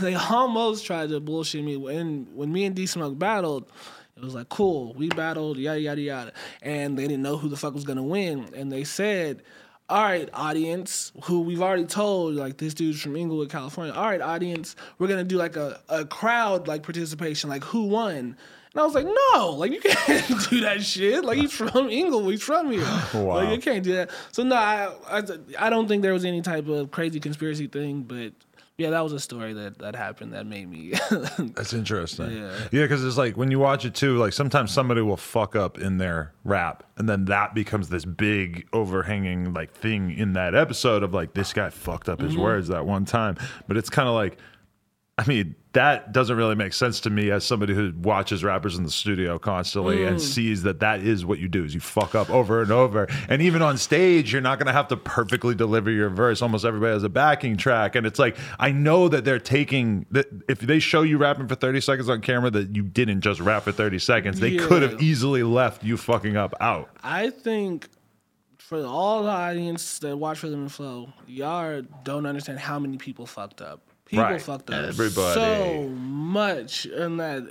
they almost tried to bullshit me when me and D Smoke battled. It was like, cool, we battled, yada yada yada, and they didn't know who the fuck was gonna win. And they said, all right, audience, who we've already told, like, this dude's from Inglewood, California. All right, audience, we're gonna do like a crowd like participation, like who won. And I was like, no, like, you can't do that shit. Like, he's from England. He's from here. Wow. Like, you can't do that. So, no, I don't think there was any type of crazy conspiracy thing, but Yeah, that was a story that happened that made me. That's interesting. Yeah, because it's like when you watch it too, like sometimes somebody will fuck up in their rap, and then that becomes this big overhanging like thing in that episode of like this guy fucked up his words that one time. But it's kind of like, I mean, that doesn't really make sense to me as somebody who watches rappers in the studio constantly and sees that is what you do is you fuck up over and over. And even on stage, you're not going to have to perfectly deliver your verse. Almost everybody has a backing track. And it's like, I know that they're taking that if they show you rapping for 30 seconds on camera that you didn't just rap for 30 seconds. They could have easily left you fucking up out. I think for all the audience that watch Rhythm & Flow, y'all don't understand how many people fucked up. People fucked up so much in that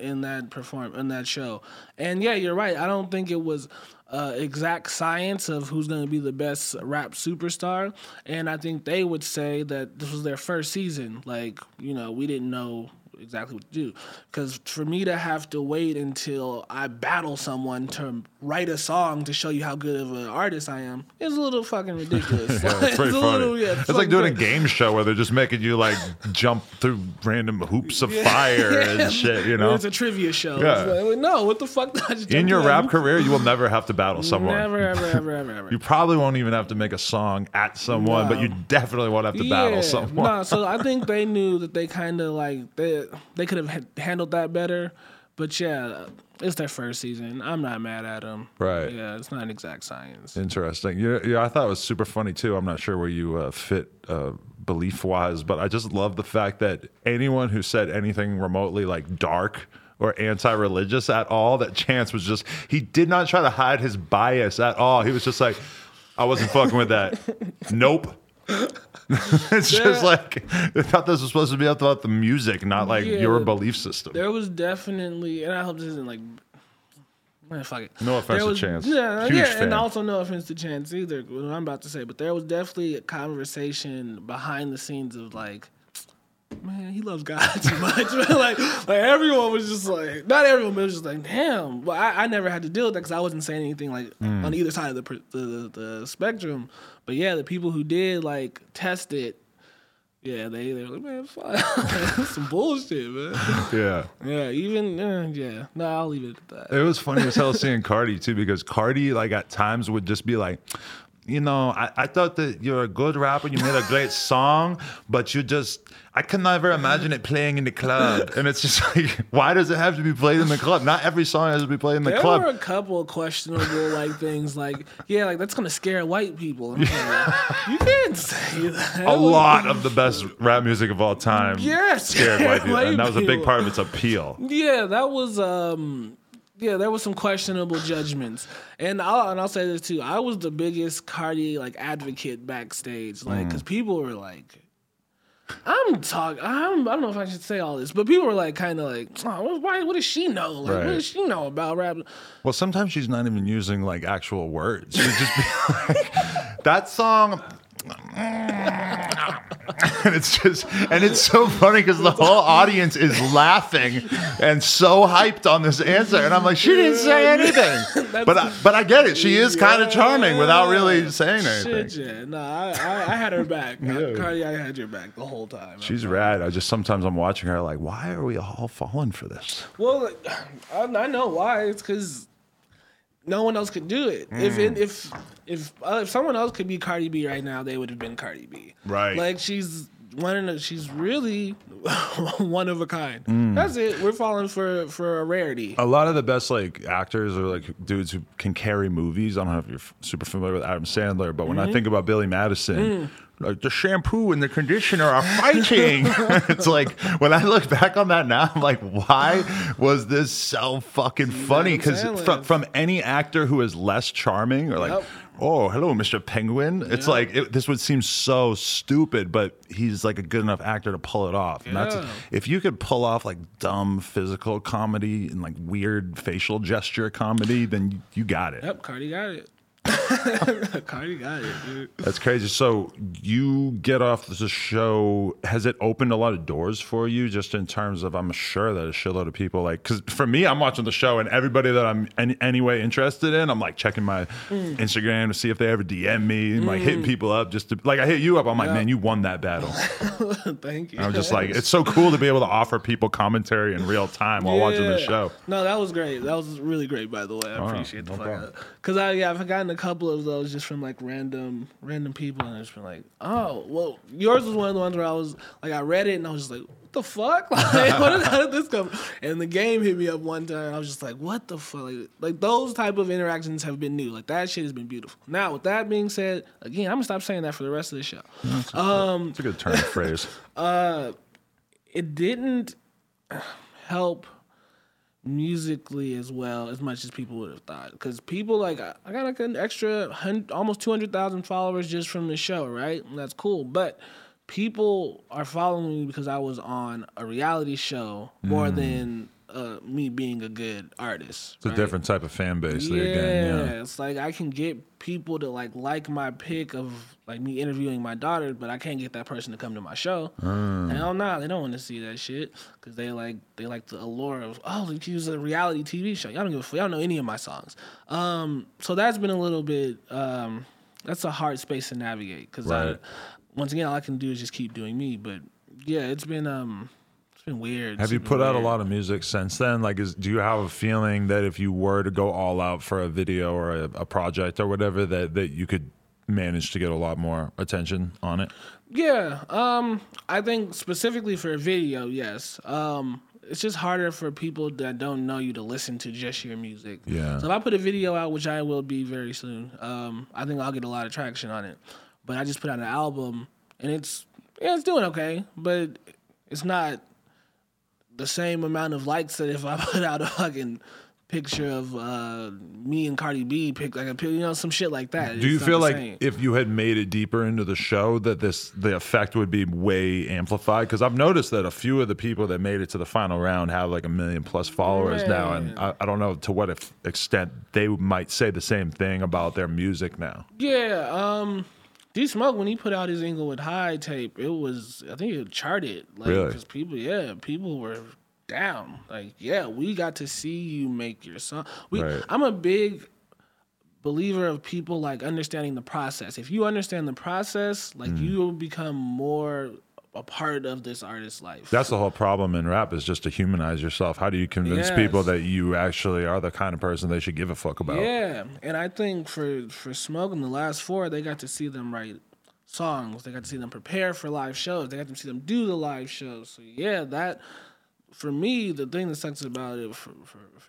show, and yeah, you're right. I don't think it was exact science of who's going to be the best rap superstar, and I think they would say that this was their first season. Like, you know, we didn't know exactly what to do, because for me to have to wait until I battle someone to write a song to show you how good of an artist I am is a little fucking ridiculous. It's like doing a game show where they're just making you like jump through random hoops of fire and shit, you know. It's a trivia show. It's like, no, what the fuck did I just do? In your rap career, you will never have to battle someone. Never. You probably won't even have to make a song at someone, but you definitely won't have to battle someone. So I think they knew that they kind of like they could have handled that better, but yeah, it's their first season. I'm not mad at them. Right. Yeah, it's not exact science. Interesting. Yeah, I thought it was super funny too. I'm not sure where you fit belief-wise, but I just love the fact that anyone who said anything remotely like dark or anti-religious at all, that Chance was just, he did not try to hide his bias at all. He was just like, I wasn't fucking with that. Nope. It's just like, I thought this was supposed to be about the music, not like your belief system. There was definitely, and I hope this isn't like, man, fuck it. No offense to Chance. Huge fan. And also no offense to Chance either, what I'm about to say, but there was definitely a conversation behind the scenes of like, man, he loves God too much. like everyone was just like, not everyone, but it was just like, damn. Well, I never had to deal with that because I wasn't saying anything like on either side of the spectrum. But yeah, the people who did like test it, yeah, they were like, man, fuck, that's some bullshit, man. Yeah. Even yeah. No, I'll leave it at that. It was funny as hell seeing Cardi too, because Cardi like at times would just be like, you know, I thought that you're a good rapper, you made a great song, but you just, I can never imagine it playing in the club. And it's just like, why does it have to be played in the club? Not every song has to be played in the club. There were a couple of questionable like things, like, yeah, like that's gonna scare white people. Like, you can't say that. A lot of the best rap music of all time scared white people, and that was a big part of its appeal. Yeah, that was yeah, there was some questionable judgments, and I'll say this too. I was the biggest Cardi like advocate backstage, like because people were like, I don't know if I should say all this, but people were like, kind of like, oh, why? What does she know? Like, what does she know about rap? Well, sometimes she's not even using like actual words. She'd just be like, that song. And it's just, and it's so funny because the whole audience is laughing and so hyped on this answer, and I'm like, she didn't say anything, but I get it. She is kind of charming without really saying anything. I had her back. Cardi, I had your back the whole time. She's rad. I just sometimes I'm watching her like, why are we all falling for this? Well, I know why. It's because no one else could do it. If someone else could be Cardi B right now, they would have been Cardi B. Right. Like she's really one of a kind. That's it. We're falling for a rarity. A lot of the best like actors or like dudes who can carry movies. I don't know if you're super familiar with Adam Sandler, but when I think about Billy Madison, like the shampoo and the conditioner are fighting. It's like when I look back on that now, I'm like, why was this so fucking funny? Because from any actor who is less charming or like, oh, hello, Mr. Penguin. It's like this would seem so stupid, but he's like a good enough actor to pull it off. And that's if you could pull off like dumb physical comedy and like weird facial gesture comedy, then you got it. Yep, Cardi got it. Cardi got it, dude. That's crazy. So you get off the show. Has it opened a lot of doors for you, just in terms of, I'm sure that a shitload of people, like, because for me, I'm watching the show and everybody that I'm in any way interested in, I'm like checking my Instagram to see if they ever DM me. I'm like hitting people up just to, like, I hit you up. I'm like, man, you won that battle. Thank you. I'm just like, it's so cool to be able to offer people commentary in real time while watching the show. No, that was great. That was really great, by the way. I appreciate the fuck out. Because I've gotten a couple of those just from like random people, and it's been like, oh, well, yours was one of the ones where I was like, I read it and I was just like, what the fuck? Like, how did this come? And the game hit me up one time, and I was just like, what the fuck? Like those type of interactions have been new. Like that shit has been beautiful. Now, with that being said, again, I'm gonna stop saying that for the rest of the show. It's a good turn of phrase. It didn't help musically as well as much as people would have thought, because people, like, I got like an extra almost 200,000 followers just from the show, right? And that's cool, but people are following me because I was on a reality show more than me being a good artist. It's a different type of fan base there again. Yeah, it's like I can get people to like my pick of like me interviewing my daughter, but I can't get that person to come to my show. Hell no, they don't want to see that shit, because they like the allure of, oh, you use a reality TV show. Y'all don't give a fuck. Y'all don't know any of my songs. So that's been a little bit. That's a hard space to navigate, because once again, all I can do is just keep doing me. But yeah, it's been. Been weird. Have you put out a lot of music since then? Like, do you have a feeling that if you were to go all out for a video or a project or whatever, that you could manage to get a lot more attention on it? Yeah. I think specifically for a video, yes. It's just harder for people that don't know you to listen to just your music. Yeah. So if I put a video out, which I will be very soon, I think I'll get a lot of traction on it. But I just put out an album, and it's doing okay, but it's not the same amount of likes that if I put out a fucking picture of me and Cardi B, some shit like that. Do you feel like if you had made it deeper into the show that the effect would be way amplified? Because I've noticed that a few of the people that made it to the final round have like 1 million+ followers now, and I don't know to what extent they might say the same thing about their music now. Yeah, D Smoke, when he put out his Inglewood High tape, I think it charted. Like, really? Because people were down. Like, yeah, we got to see you make your song. I'm a big believer of people like understanding the process. If you understand the process, like you will become more a part of this artist's life. That's the whole problem in rap, is just to humanize yourself. How do you convince people that you actually are the kind of person they should give a fuck about? Yeah, and I think for Smoke and the last four, they got to see them write songs. They got to see them prepare for live shows. They got to see them do the live shows. So yeah, that, for me, the thing that sucks about it, for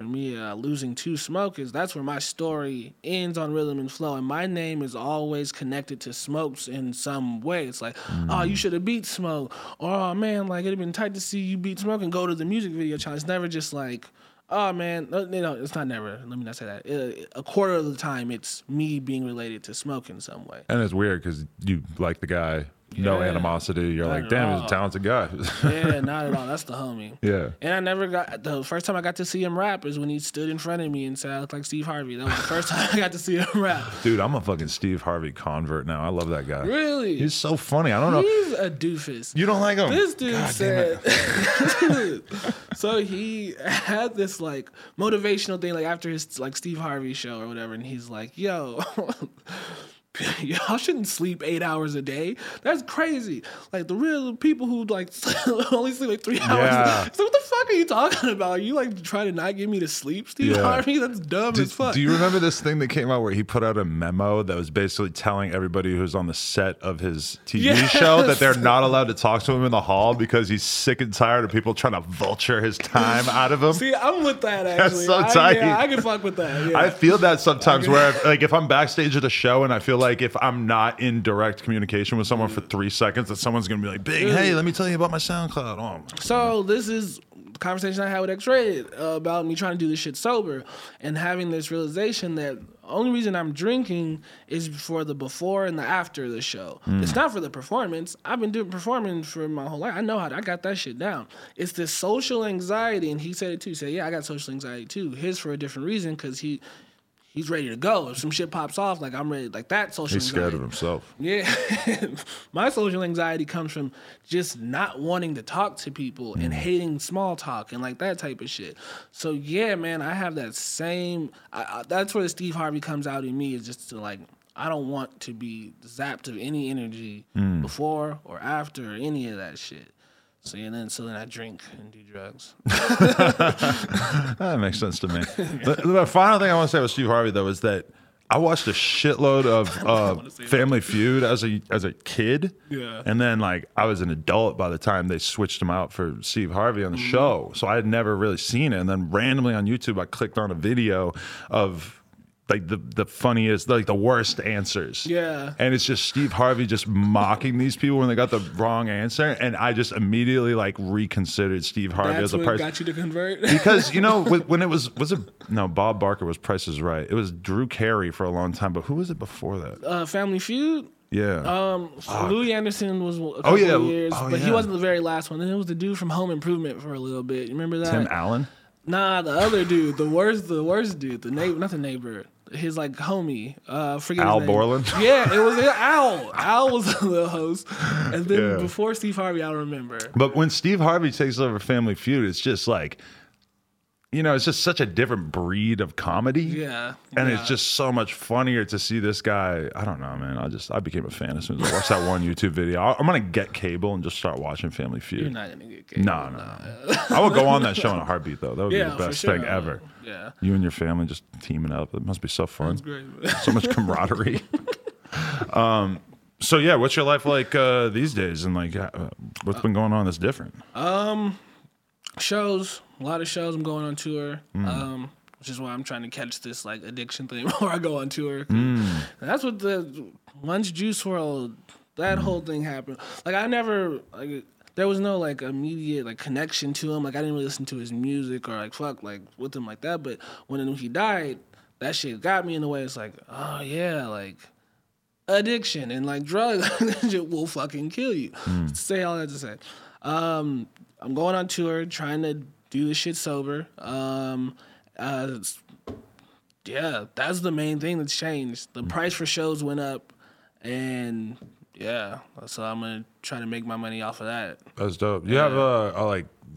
me, losing to Smoke, is that's where my story ends on Rhythm and Flow, and my name is always connected to Smoke's in some way. It's like, oh, you should have beat Smoke, or oh man, like, it'd have been tight to see you beat Smoke and go to the music video challenge. It's never just like, oh man, no, it's not never. Let me not say that. A quarter of the time, it's me being related to Smoke in some way. And it's weird because you like the guy. No animosity. You're not like, damn, he's a talented guy. Yeah, not at all. That's the homie. Yeah. And I never got, the first time I got to see him rap is when he stood in front of me and said, I look like Steve Harvey. That was the first time I got to see him rap. Dude, I'm a fucking Steve Harvey convert now. I love that guy. Really? He's so funny. I don't know. He's a doofus. You don't like him? This dude said. So he had this like motivational thing, like after his like Steve Harvey show or whatever. And he's like, yo, y'all shouldn't sleep 8 hours a day. That's crazy. Like, the real people who like only sleep like 3 hours. Yeah. So what the fuck are you talking about? Are you like trying to not get me to sleep, Steve Harvey? That's dumb as fuck. Do you remember this thing that came out where he put out a memo that was basically telling everybody who's on the set of his TV show that they're not allowed to talk to him in the hall because he's sick and tired of people trying to vulture his time out of him? See, I'm with that actually. That's so tight. Yeah, I can fuck with that. Yeah. I feel that sometimes where like if I'm backstage at a show and I feel like if I'm not in direct communication with someone for 3 seconds, that someone's going to be like, Big, hey, let me tell you about my SoundCloud. Oh, my God. This is the conversation I had with X-rated about me trying to do this shit sober and having this realization that only reason I'm drinking is for the before and the after the show. It's not for the performance. I've been performing for my whole life. I know I got that shit down. It's this social anxiety, and he said it too. He said, yeah, I got social anxiety too. His for a different reason, because he... he's ready to go. If some shit pops off, like, I'm ready. Like, that social anxiety. He's scared of himself. Yeah. My social anxiety comes from just not wanting to talk to people and hating small talk and, like, that type of shit. So, yeah, man, I have that same... that's where Steve Harvey comes out in me, is just to, like... I don't want to be zapped of any energy before or after or any of that shit. So, yeah, so then I drink and do drugs. That makes sense to me. The final thing I want to say with Steve Harvey, though, is that I watched a shitload of Family Feud as a kid. Yeah. And then, like, I was an adult by the time they switched him out for Steve Harvey on the show. So I had never really seen it. And then randomly on YouTube, I clicked on a video of... like the funniest, like the worst answers. Yeah. And it's just Steve Harvey just mocking these people when they got the wrong answer. And I just immediately like reconsidered Steve Harvey as a person. Got you to convert? Because, you know, when it was Bob Barker was Price is Right. It was Drew Carey for a long time. But who was it before that? Family Feud? Yeah. Louis Anderson was a couple of years. He wasn't the very last one. Then it was the dude from Home Improvement for a little bit. You remember that? Tim Allen? Nah, the other dude. The worst dude. Not the neighbor. His like homie, forget Al his name. Borland. Yeah, it was Al. Al was the host, and then before Steve Harvey, I don't remember. But when Steve Harvey takes over Family Feud, it's just like, you know, it's just such a different breed of comedy. Yeah, and it's just so much funnier to see this guy. I don't know, man. I became a fan as soon as I watched that one YouTube video. I'm gonna get cable and just start watching Family Feud. You're not gonna get cable. No. I would go on that show in a heartbeat, though. That would be the best thing ever. Yeah. You and your family just teaming up. It must be so fun. That's great. So much camaraderie. So yeah, what's your life like these days? And like, what's been going on that's different? Shows. A lot of shows. I'm going on tour. Which is why I'm trying to catch this like addiction thing before I go on tour. That's what the Lunch Juice World. That whole thing happened. Like I never like. There was no, like, immediate, like, connection to him. Like, I didn't really listen to his music or, like, fuck, like, with him like that. But when he died, that shit got me in the way. It's like, oh, yeah, like, addiction and, like, drugs will fucking kill you. Say all that to say. I'm going on tour, trying to do this shit sober. Yeah, that's the main thing that's changed. The price for shows went up and... yeah, so I'm gonna try to make my money off of that. That's dope. You have do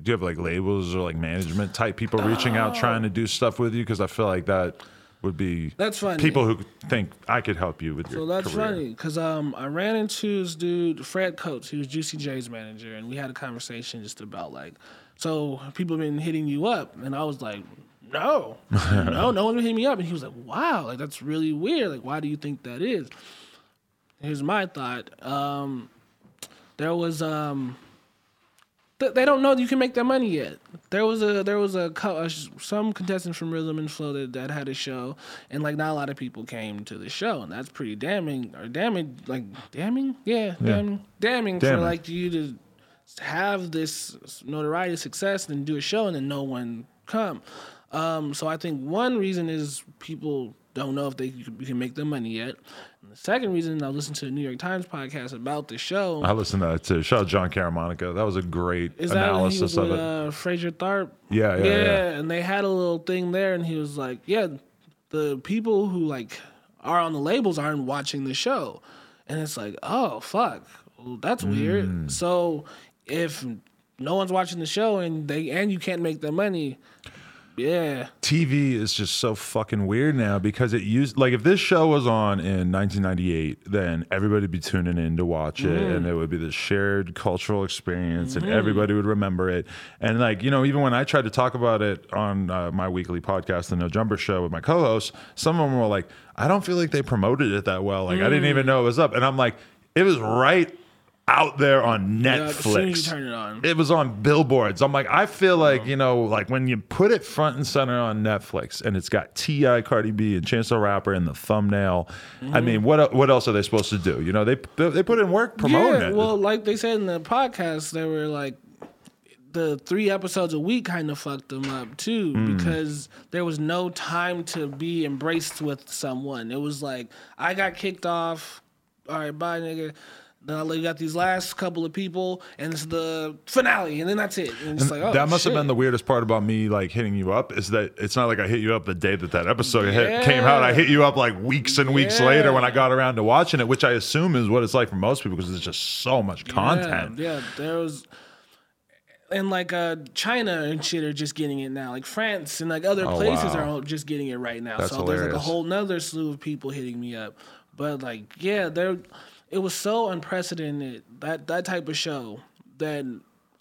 you have labels or like management type people reaching out trying to do stuff with you? Because I feel like that would be funny. People who think I could help you with your career. So that's funny because I ran into this dude Fred Coates, who was Juicy J's manager, and we had a conversation just about like, so people have been hitting you up, and I was like, no one's been hitting me up, and he was like, wow, like that's really weird. Like, why do you think that is? Here's my thought. There was they don't know that you can make that money yet. There was some contestant from Rhythm and Flow that had a show, and like not a lot of people came to the show, and that's pretty damning for like you to have this notoriety, success, and do a show and then no one come. So I think one reason is people don't know if you can make them money yet. And the second reason, I listened to a New York Times podcast about the show. I listened to that too. Shout out John Caramonico. That was a great analysis of it. Fraser Tharp. Yeah. And they had a little thing there, and he was like, "Yeah, the people who like are on the labels aren't watching the show," and it's like, "Oh fuck, well, that's weird." So if no one's watching the show and you can't make them money. Yeah. TV is just so fucking weird now because it used... like, if this show was on in 1998, then everybody would be tuning in to watch it, and it would be this shared cultural experience, and everybody would remember it. And, like, you know, even when I tried to talk about it on my weekly podcast, The No Jumper Show, with my co-hosts, some of them were like, I don't feel like they promoted it that well. Like, I didn't even know it was up. And I'm like, it was right out there on Netflix. As soon as you turn it on. It was on billboards. I'm like, I feel like, you know, like when you put it front and center on Netflix and it's got T.I., Cardi B, and Chance the Rapper in the thumbnail, I mean, what else are they supposed to do? You know, they put in work promoting it. Well, like they said in the podcast, they were like, the 3 episodes a week kind of fucked them up too because there was no time to be embraced with someone. It was like, I got kicked off. All right, bye, nigga. Then I got these last couple of people, and it's the finale, and then that's it. And it's like, oh, that must have been the weirdest part about me like hitting you up, is that it's not like I hit you up the day that that episode came out. I hit you up like weeks and weeks later when I got around to watching it, which I assume is what it's like for most people because there's just so much content. Yeah, there was. And like China and shit are just getting it now. Like France and like other places are just getting it right now. That's so hilarious. There's like a whole nother slew of people hitting me up. But like, yeah, it was so unprecedented, that type of show, that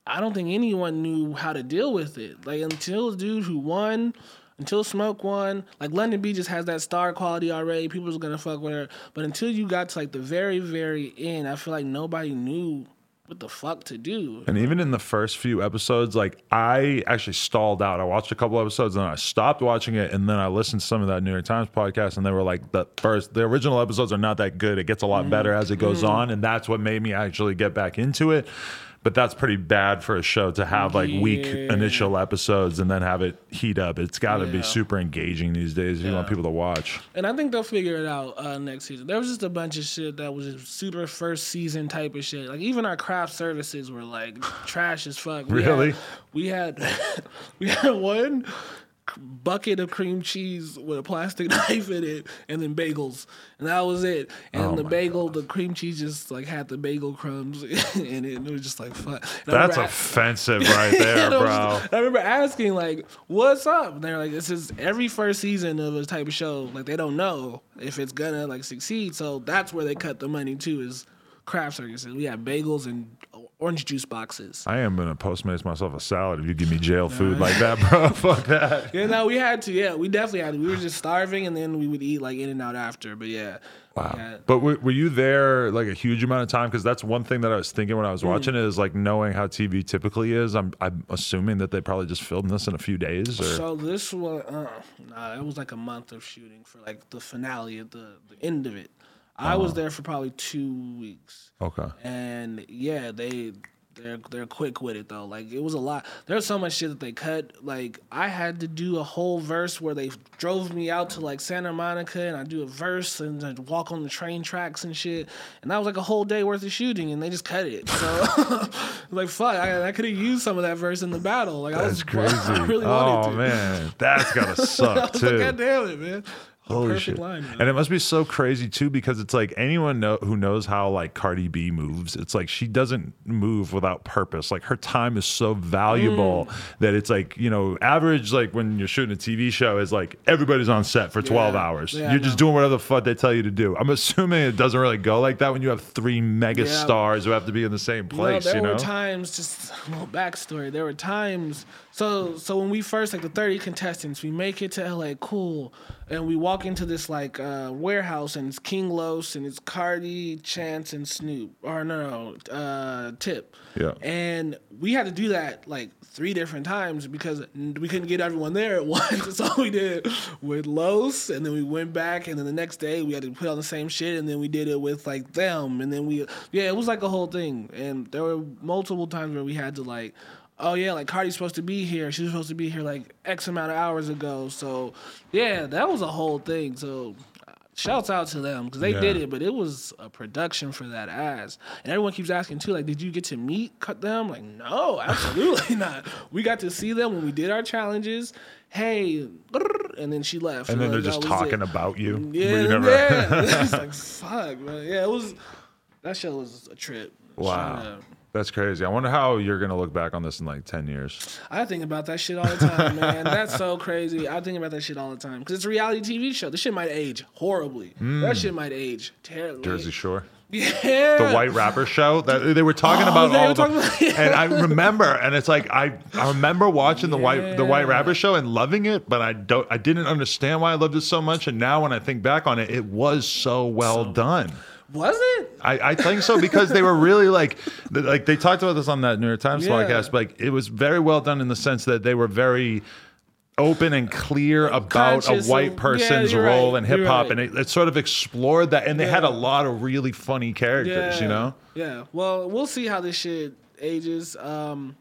I don't think anyone knew how to deal with it. Like until the dude who won, until Smoke won, like London B just has that star quality already. People was gonna fuck with her. But until you got to like the very, very end, I feel like nobody knew what the fuck to do. And even in the first few episodes, like I actually stalled out. I watched a couple episodes and then I stopped watching it, and then I listened to some of that New York Times podcast, and they were like, the original episodes are not that good. It gets a lot better as it goes on, and that's what made me actually get back into it. But that's pretty bad for a show to have like weak initial episodes and then have it heat up. It's got to be super engaging these days if you want people to watch. And I think they'll figure it out next season. There was just a bunch of shit that was just super first season type of shit. Like even our craft services were like trash as fuck. Really? We had one bucket of cream cheese with a plastic knife in it, and then bagels, and that was it. And the cream cheese just like had the bagel crumbs in it, and it was just like fuck. That's offensive right there, bro. I remember asking like, "What's up?" And they're like, "This is every first season of this type of show. Like they don't know if it's gonna like succeed, so that's where they cut the money to is craft services. We have bagels and orange juice boxes." I am going to Postmates myself a salad if you give me jail food like that, bro. Fuck that. Yeah, no, we had to. Yeah, we definitely had to. We were just starving, and then we would eat like In-N-Out after. But yeah. Wow. Yeah. But were you there like a huge amount of time? Because that's one thing that I was thinking when I was watching it is like knowing how TV typically is. I'm assuming that they probably just filmed this in a few days. Or? So this was, it was like a month of shooting for like the finale at the end of it. I was there for probably 2 weeks. Okay. And yeah, they're quick with it though. Like it was a lot. There's so much shit that they cut. Like I had to do a whole verse where they drove me out to like Santa Monica, and I do a verse and I'd walk on the train tracks and shit. And that was like a whole day worth of shooting, and they just cut it. So like fuck, I could have used some of that verse in the battle. Like that's crazy. I really wanted to. Oh man, that's gotta suck I was too. Like, God damn it, man. Holy shit. Line, and it must be so crazy too, because it's like anyone who knows how like Cardi B moves, it's like she doesn't move without purpose. Like her time is so valuable that it's like, you know, average, like when you're shooting a TV show is like everybody's on set for 12 hours. Yeah, you're just doing whatever the fuck they tell you to do. I'm assuming it doesn't really go like that when you have three mega stars who have to be in the same place. You know, there were times, just a little backstory, there were times. So when we first, like the 30 contestants, we make it to LA, cool. And we walk into this like warehouse, and it's King Los, and it's Cardi, Chance, and Snoop. Or Tip. Yeah. And we had to do that like 3 different times because we couldn't get everyone there at once. So we did with Los, and then we went back, and then the next day we had to put on the same shit, and then we did it with like them, and then it was like a whole thing. And there were multiple times where we had to like, oh yeah, like Cardi's supposed to be here. She was supposed to be here like X amount of hours ago. So yeah, that was a whole thing. So shouts out to them because they did it, but it was a production for that ass. And everyone keeps asking too, like, did you get to meet them? Like, no, absolutely not. We got to see them when we did our challenges. Hey, and then she left. And then they're just talking about you. Yeah. It's like fuck, man. Yeah, that show was a trip. Wow. That's crazy. I wonder how you're going to look back on this in like 10 years. I think about that shit all the time, man. That's so crazy. I think about that shit all the time because it's a reality TV show. This shit might age horribly. That shit might age terribly. Jersey Shore. Yeah. The White Rapper Show that they were talking about all the time. And I remember, and it's like I remember watching the White Rapper Show and loving it, but I didn't understand why I loved it so much, and now when I think back on it, it was so well done. Was it? I think so because they were really like they talked about this on that New York Times podcast. But like it was very well done in the sense that they were very open and clear about a white person's role in hip hop, and it sort of explored that. And they had a lot of really funny characters, you know. Yeah. Well, we'll see how this shit ages. Whole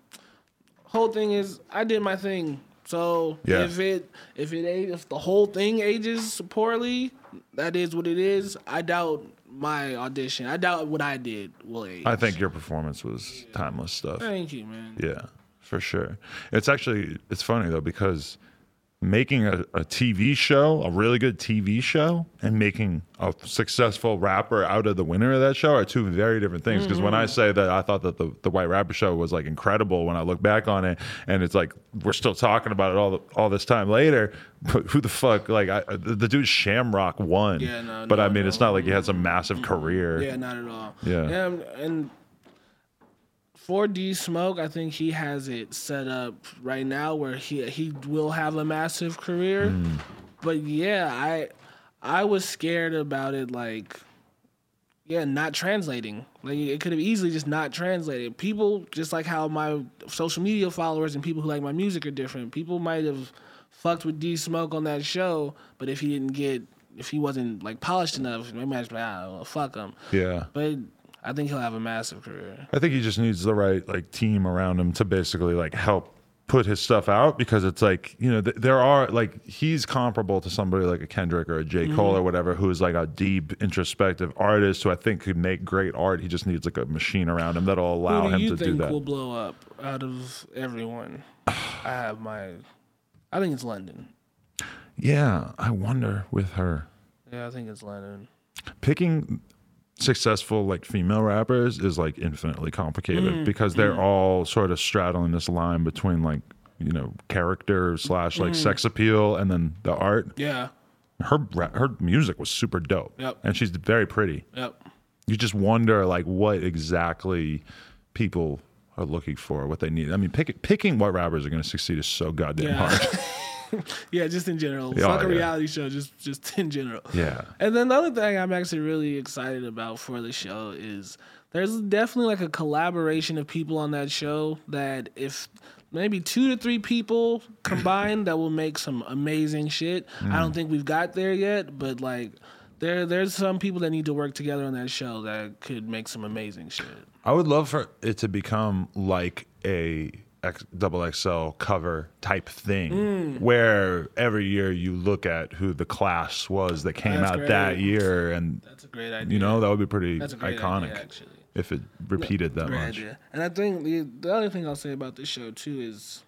thing is, I did my thing. So if the whole thing ages poorly, that is what it is. I doubt my audition. I doubt what I did will age. I think your performance was timeless stuff. Thank you, man. Yeah, for sure. It's actually, it's funny though, because making a TV show, a really good TV show, and making a successful rapper out of the winner of that show are two very different things. Because when I say that I thought that the White Rapper Show was like incredible, when I look back on it, and it's like we're still talking about it all this time later. But who the fuck, like the dude Shamrock won? Yeah, no, but no, I mean, no. It's not like he had some massive career. Yeah, not at all. Yeah, and for D Smoke, I think he has it set up right now where he will have a massive career. But yeah, I was scared about it, like, yeah, not translating. Like, it could have easily just not translated. People, just like how my social media followers and people who like my music are different, people might have fucked with D Smoke on that show, but if he wasn't like polished enough, they might just be like, ah, fuck him. Yeah. But I think he'll have a massive career. I think he just needs the right like team around him to basically like help put his stuff out, because it's like, you know, there are like, he's comparable to somebody like a Kendrick or a J. Cole or whatever, who's like a deep introspective artist who I think could make great art. He just needs like a machine around him that'll allow him to do that. Who do you think will blow up out of everyone? I think it's London. Yeah, I wonder with her. Yeah, I think it's London. Picking successful like female rappers is like infinitely complicated because they're all sort of straddling this line between like, you know, character / like sex appeal and then the art. Yeah, her music was super dope. Yep. And she's very pretty. Yep. You just wonder like what exactly people are looking for, what they need. I mean, picking what rappers are going to succeed is so goddamn hard. Yeah, just in general. It's like a reality show, just in general. Yeah. And then the other thing I'm actually really excited about for the show is there's definitely like a collaboration of people on that show that if maybe 2 to 3 people combined that will make some amazing shit. I don't think we've got there yet, but like there's some people that need to work together on that show that could make some amazing shit. I would love for it to become like a Double XL cover type thing where every year you look at who the class was that came out great. That year, and that's a great idea. You know, that would be pretty iconic idea, if it repeated that much idea. And I think the other thing I'll say about this show too is,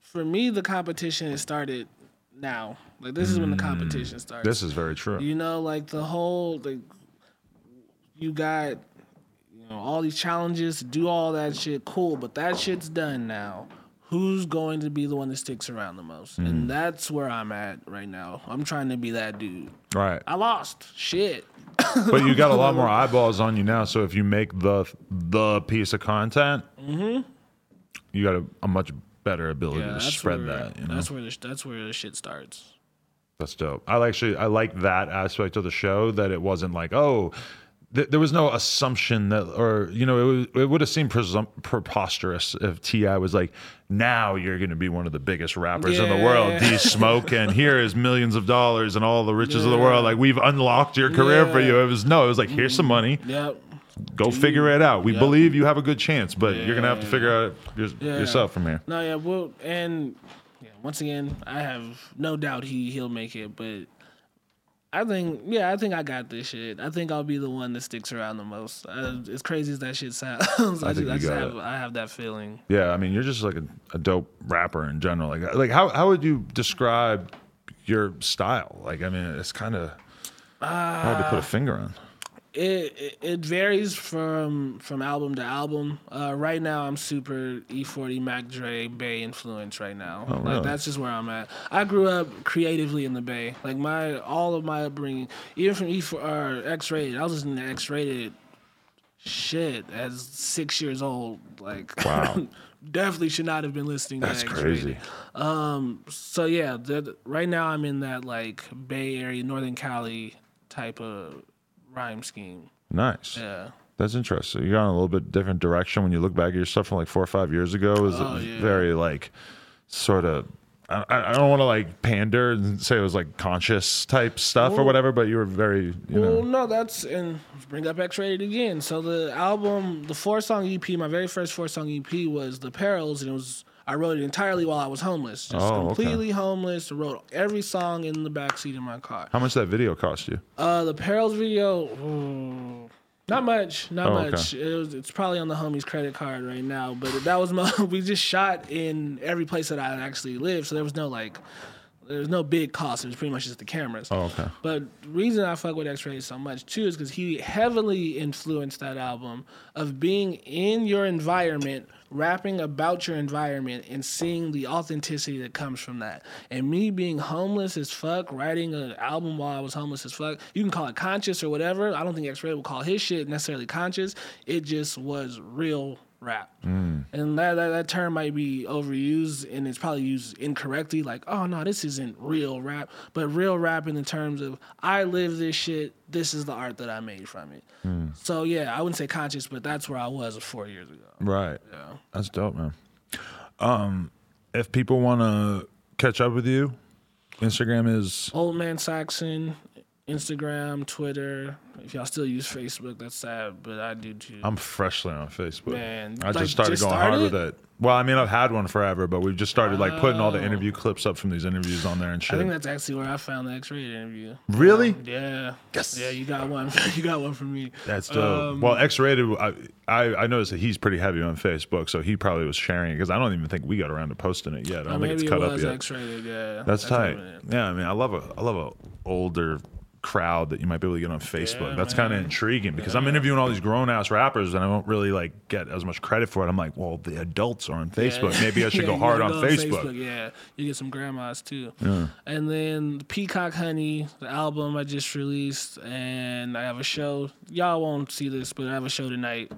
for me, the competition has started now. Like, this is when the competition starts. This is very true. You know, like the whole you got all these challenges, do all that shit, cool, but that shit's done now. Who's going to be the one that sticks around the most? And that's where I'm at right now. I'm trying to be that dude. Right. I lost. Shit. But you got a lot more eyeballs on you now, so if you make the piece of content, you got a much better ability to spread that. You know? That's where the shit starts. That's dope. I like that aspect of the show, that it wasn't like, oh, there was no assumption that, or, you know, it would have seemed preposterous if T.I. was like, now you're going to be one of the biggest rappers in the world, D Smoke, and here is millions of dollars and all the riches of the world. Like, we've unlocked your career for you. It was like, here's some money. Yep. Go figure it out. We believe you have a good chance, but you're going to have to figure out yourself from here. No, yeah, well, and once again, I have no doubt he'll make it, but I think I got this shit. I think I'll be the one that sticks around the most. As crazy as that shit sounds, I have that feeling. Yeah, I mean, you're just like a dope rapper in general. Like how would you describe your style? Like, I mean, it's kind of hard to put a finger on. It varies from album to album. Right now, I'm super E Forty, Mac Dre, Bay influence right now. Oh, really? Like, that's just where I'm at. I grew up creatively in the Bay. Like, all of my upbringing, even from X-rated, I was listening to X-rated shit as 6 years old. Like, wow. Definitely should not have been listening to X-rated. That's crazy. So yeah, right now I'm in that like Bay Area, Northern Cali type of rhyme scheme. Nice. Yeah. That's interesting. You're on a little bit different direction when you look back at your stuff from like 4 or 5 years ago. It was very like sort of, I don't want to like pander and say it was like conscious type stuff or whatever, but you were very, you know. No, and bring up X-Rated again. So the album, the 4-song EP, my very first 4-song EP was The Perils, and it was I wrote it entirely while I was homeless. Just completely homeless. Wrote every song in the backseat of my car. How much that video cost you? The Perils video, not much. Not much. Okay. It's probably on the homie's credit card right now. But that was we just shot in every place that I actually lived. So there was no like, there's no big cost. It was pretty much just the cameras. Oh, okay. But the reason I fuck with X-rated so much, too, is because he heavily influenced that album of being in your environment, rapping about your environment, and seeing the authenticity that comes from that. And me being homeless as fuck, writing an album while I was homeless as fuck, you can call it conscious or whatever. I don't think X-rated will call his shit necessarily conscious. It just was real rap. And that term might be overused, and it's probably used incorrectly, like, oh no, this isn't real rap. But real rap in the terms of, I live this shit, this is the art that I made from it. So yeah, I wouldn't say conscious, but that's where I was 4 years ago. Right. Yeah. That's dope, man. If people want to catch up with you, Instagram is Old Man Saxon. Instagram, Twitter. If y'all still use Facebook, that's sad, but I do too. I'm freshly on Facebook. Man, I just started going hard with it. Well, I mean, I've had one forever, but we've just started like putting all the interview clips up from these interviews on there and shit. I think that's actually where I found the X-rated interview. Really? Yeah. Yes. Yeah, you got one. You got one from me. That's dope. Well, X-rated, I noticed that he's pretty heavy on Facebook, so he probably was sharing it, because I don't even think we got around to posting it yet. I don't think it's cut up yet. Maybe X-rated. Yeah. That's tight. Yeah, I mean, I love a older crowd that you might be able to get on Facebook. Yeah, that's kind of intriguing, because I'm interviewing all these grown-ass rappers and I don't really like get as much credit for it. I'm like, well, the adults are on Facebook. Yeah. Maybe I should go hard on Facebook. Yeah, you get some grandmas too. Yeah. And then Peacock Honey, the album I just released, and I have a show. Y'all won't see this, but I have a show tonight.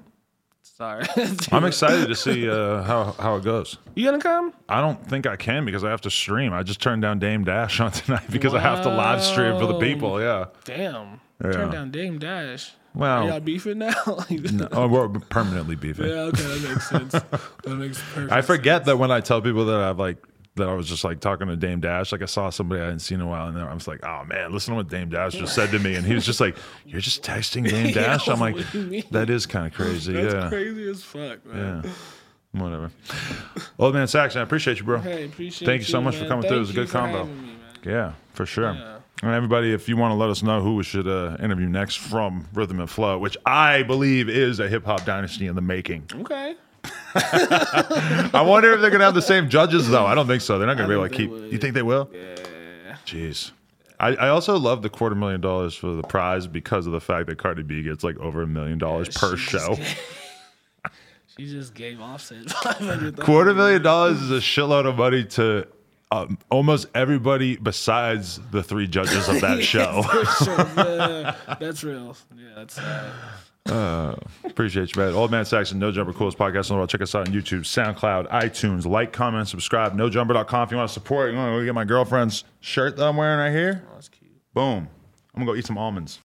Sorry. I'm excited to see how it goes. You gonna come? I don't think I can, because I have to stream. I just turned down Dame Dash on tonight because I have to live stream for the people. Yeah. Damn. Yeah. Turned down Dame Dash. Well, are y'all beefing now? No, we're permanently beefing. Yeah. Okay, that makes sense. That makes perfect. I forget sense. That when I tell people that I've like. That I was just like talking to Dame Dash, like I saw somebody I hadn't seen in a while, and then I was like, oh man, listen to what Dame Dash just said to me. And he was just like, you're just texting Dame Dash? I'm like, that is kind of crazy. That's crazy as fuck, man. Yeah. Whatever. Old Man Saxon, I appreciate you, bro. Hey, appreciate you. Thank you so much for coming through. It was a good combo. Yeah, for sure. Yeah. And everybody, if you want to let us know who we should interview next from Rhythm and Flow, which I believe is a hip-hop dynasty in the making. Okay. I wonder if they're gonna have the same judges though. I don't think so. They're not gonna be able to keep. Would. You think they will? Yeah. Jeez. I also love the $250,000 for the prize, because of the fact that Cardi B gets like over $1 million per show. She just gave Offset $500,000. $250,000 is a shitload of money to almost everybody besides the three judges of that show. Yeah, that's real. Yeah, that's. Appreciate you, man. Old Man Saxon, No Jumper, coolest podcast in the world. Check us out on YouTube, SoundCloud, iTunes. Like, comment, subscribe. NoJumper.com. If you want to support, you want to go get my girlfriend's shirt that I'm wearing right here. Oh, that's cute. Boom. I'm gonna go eat some almonds.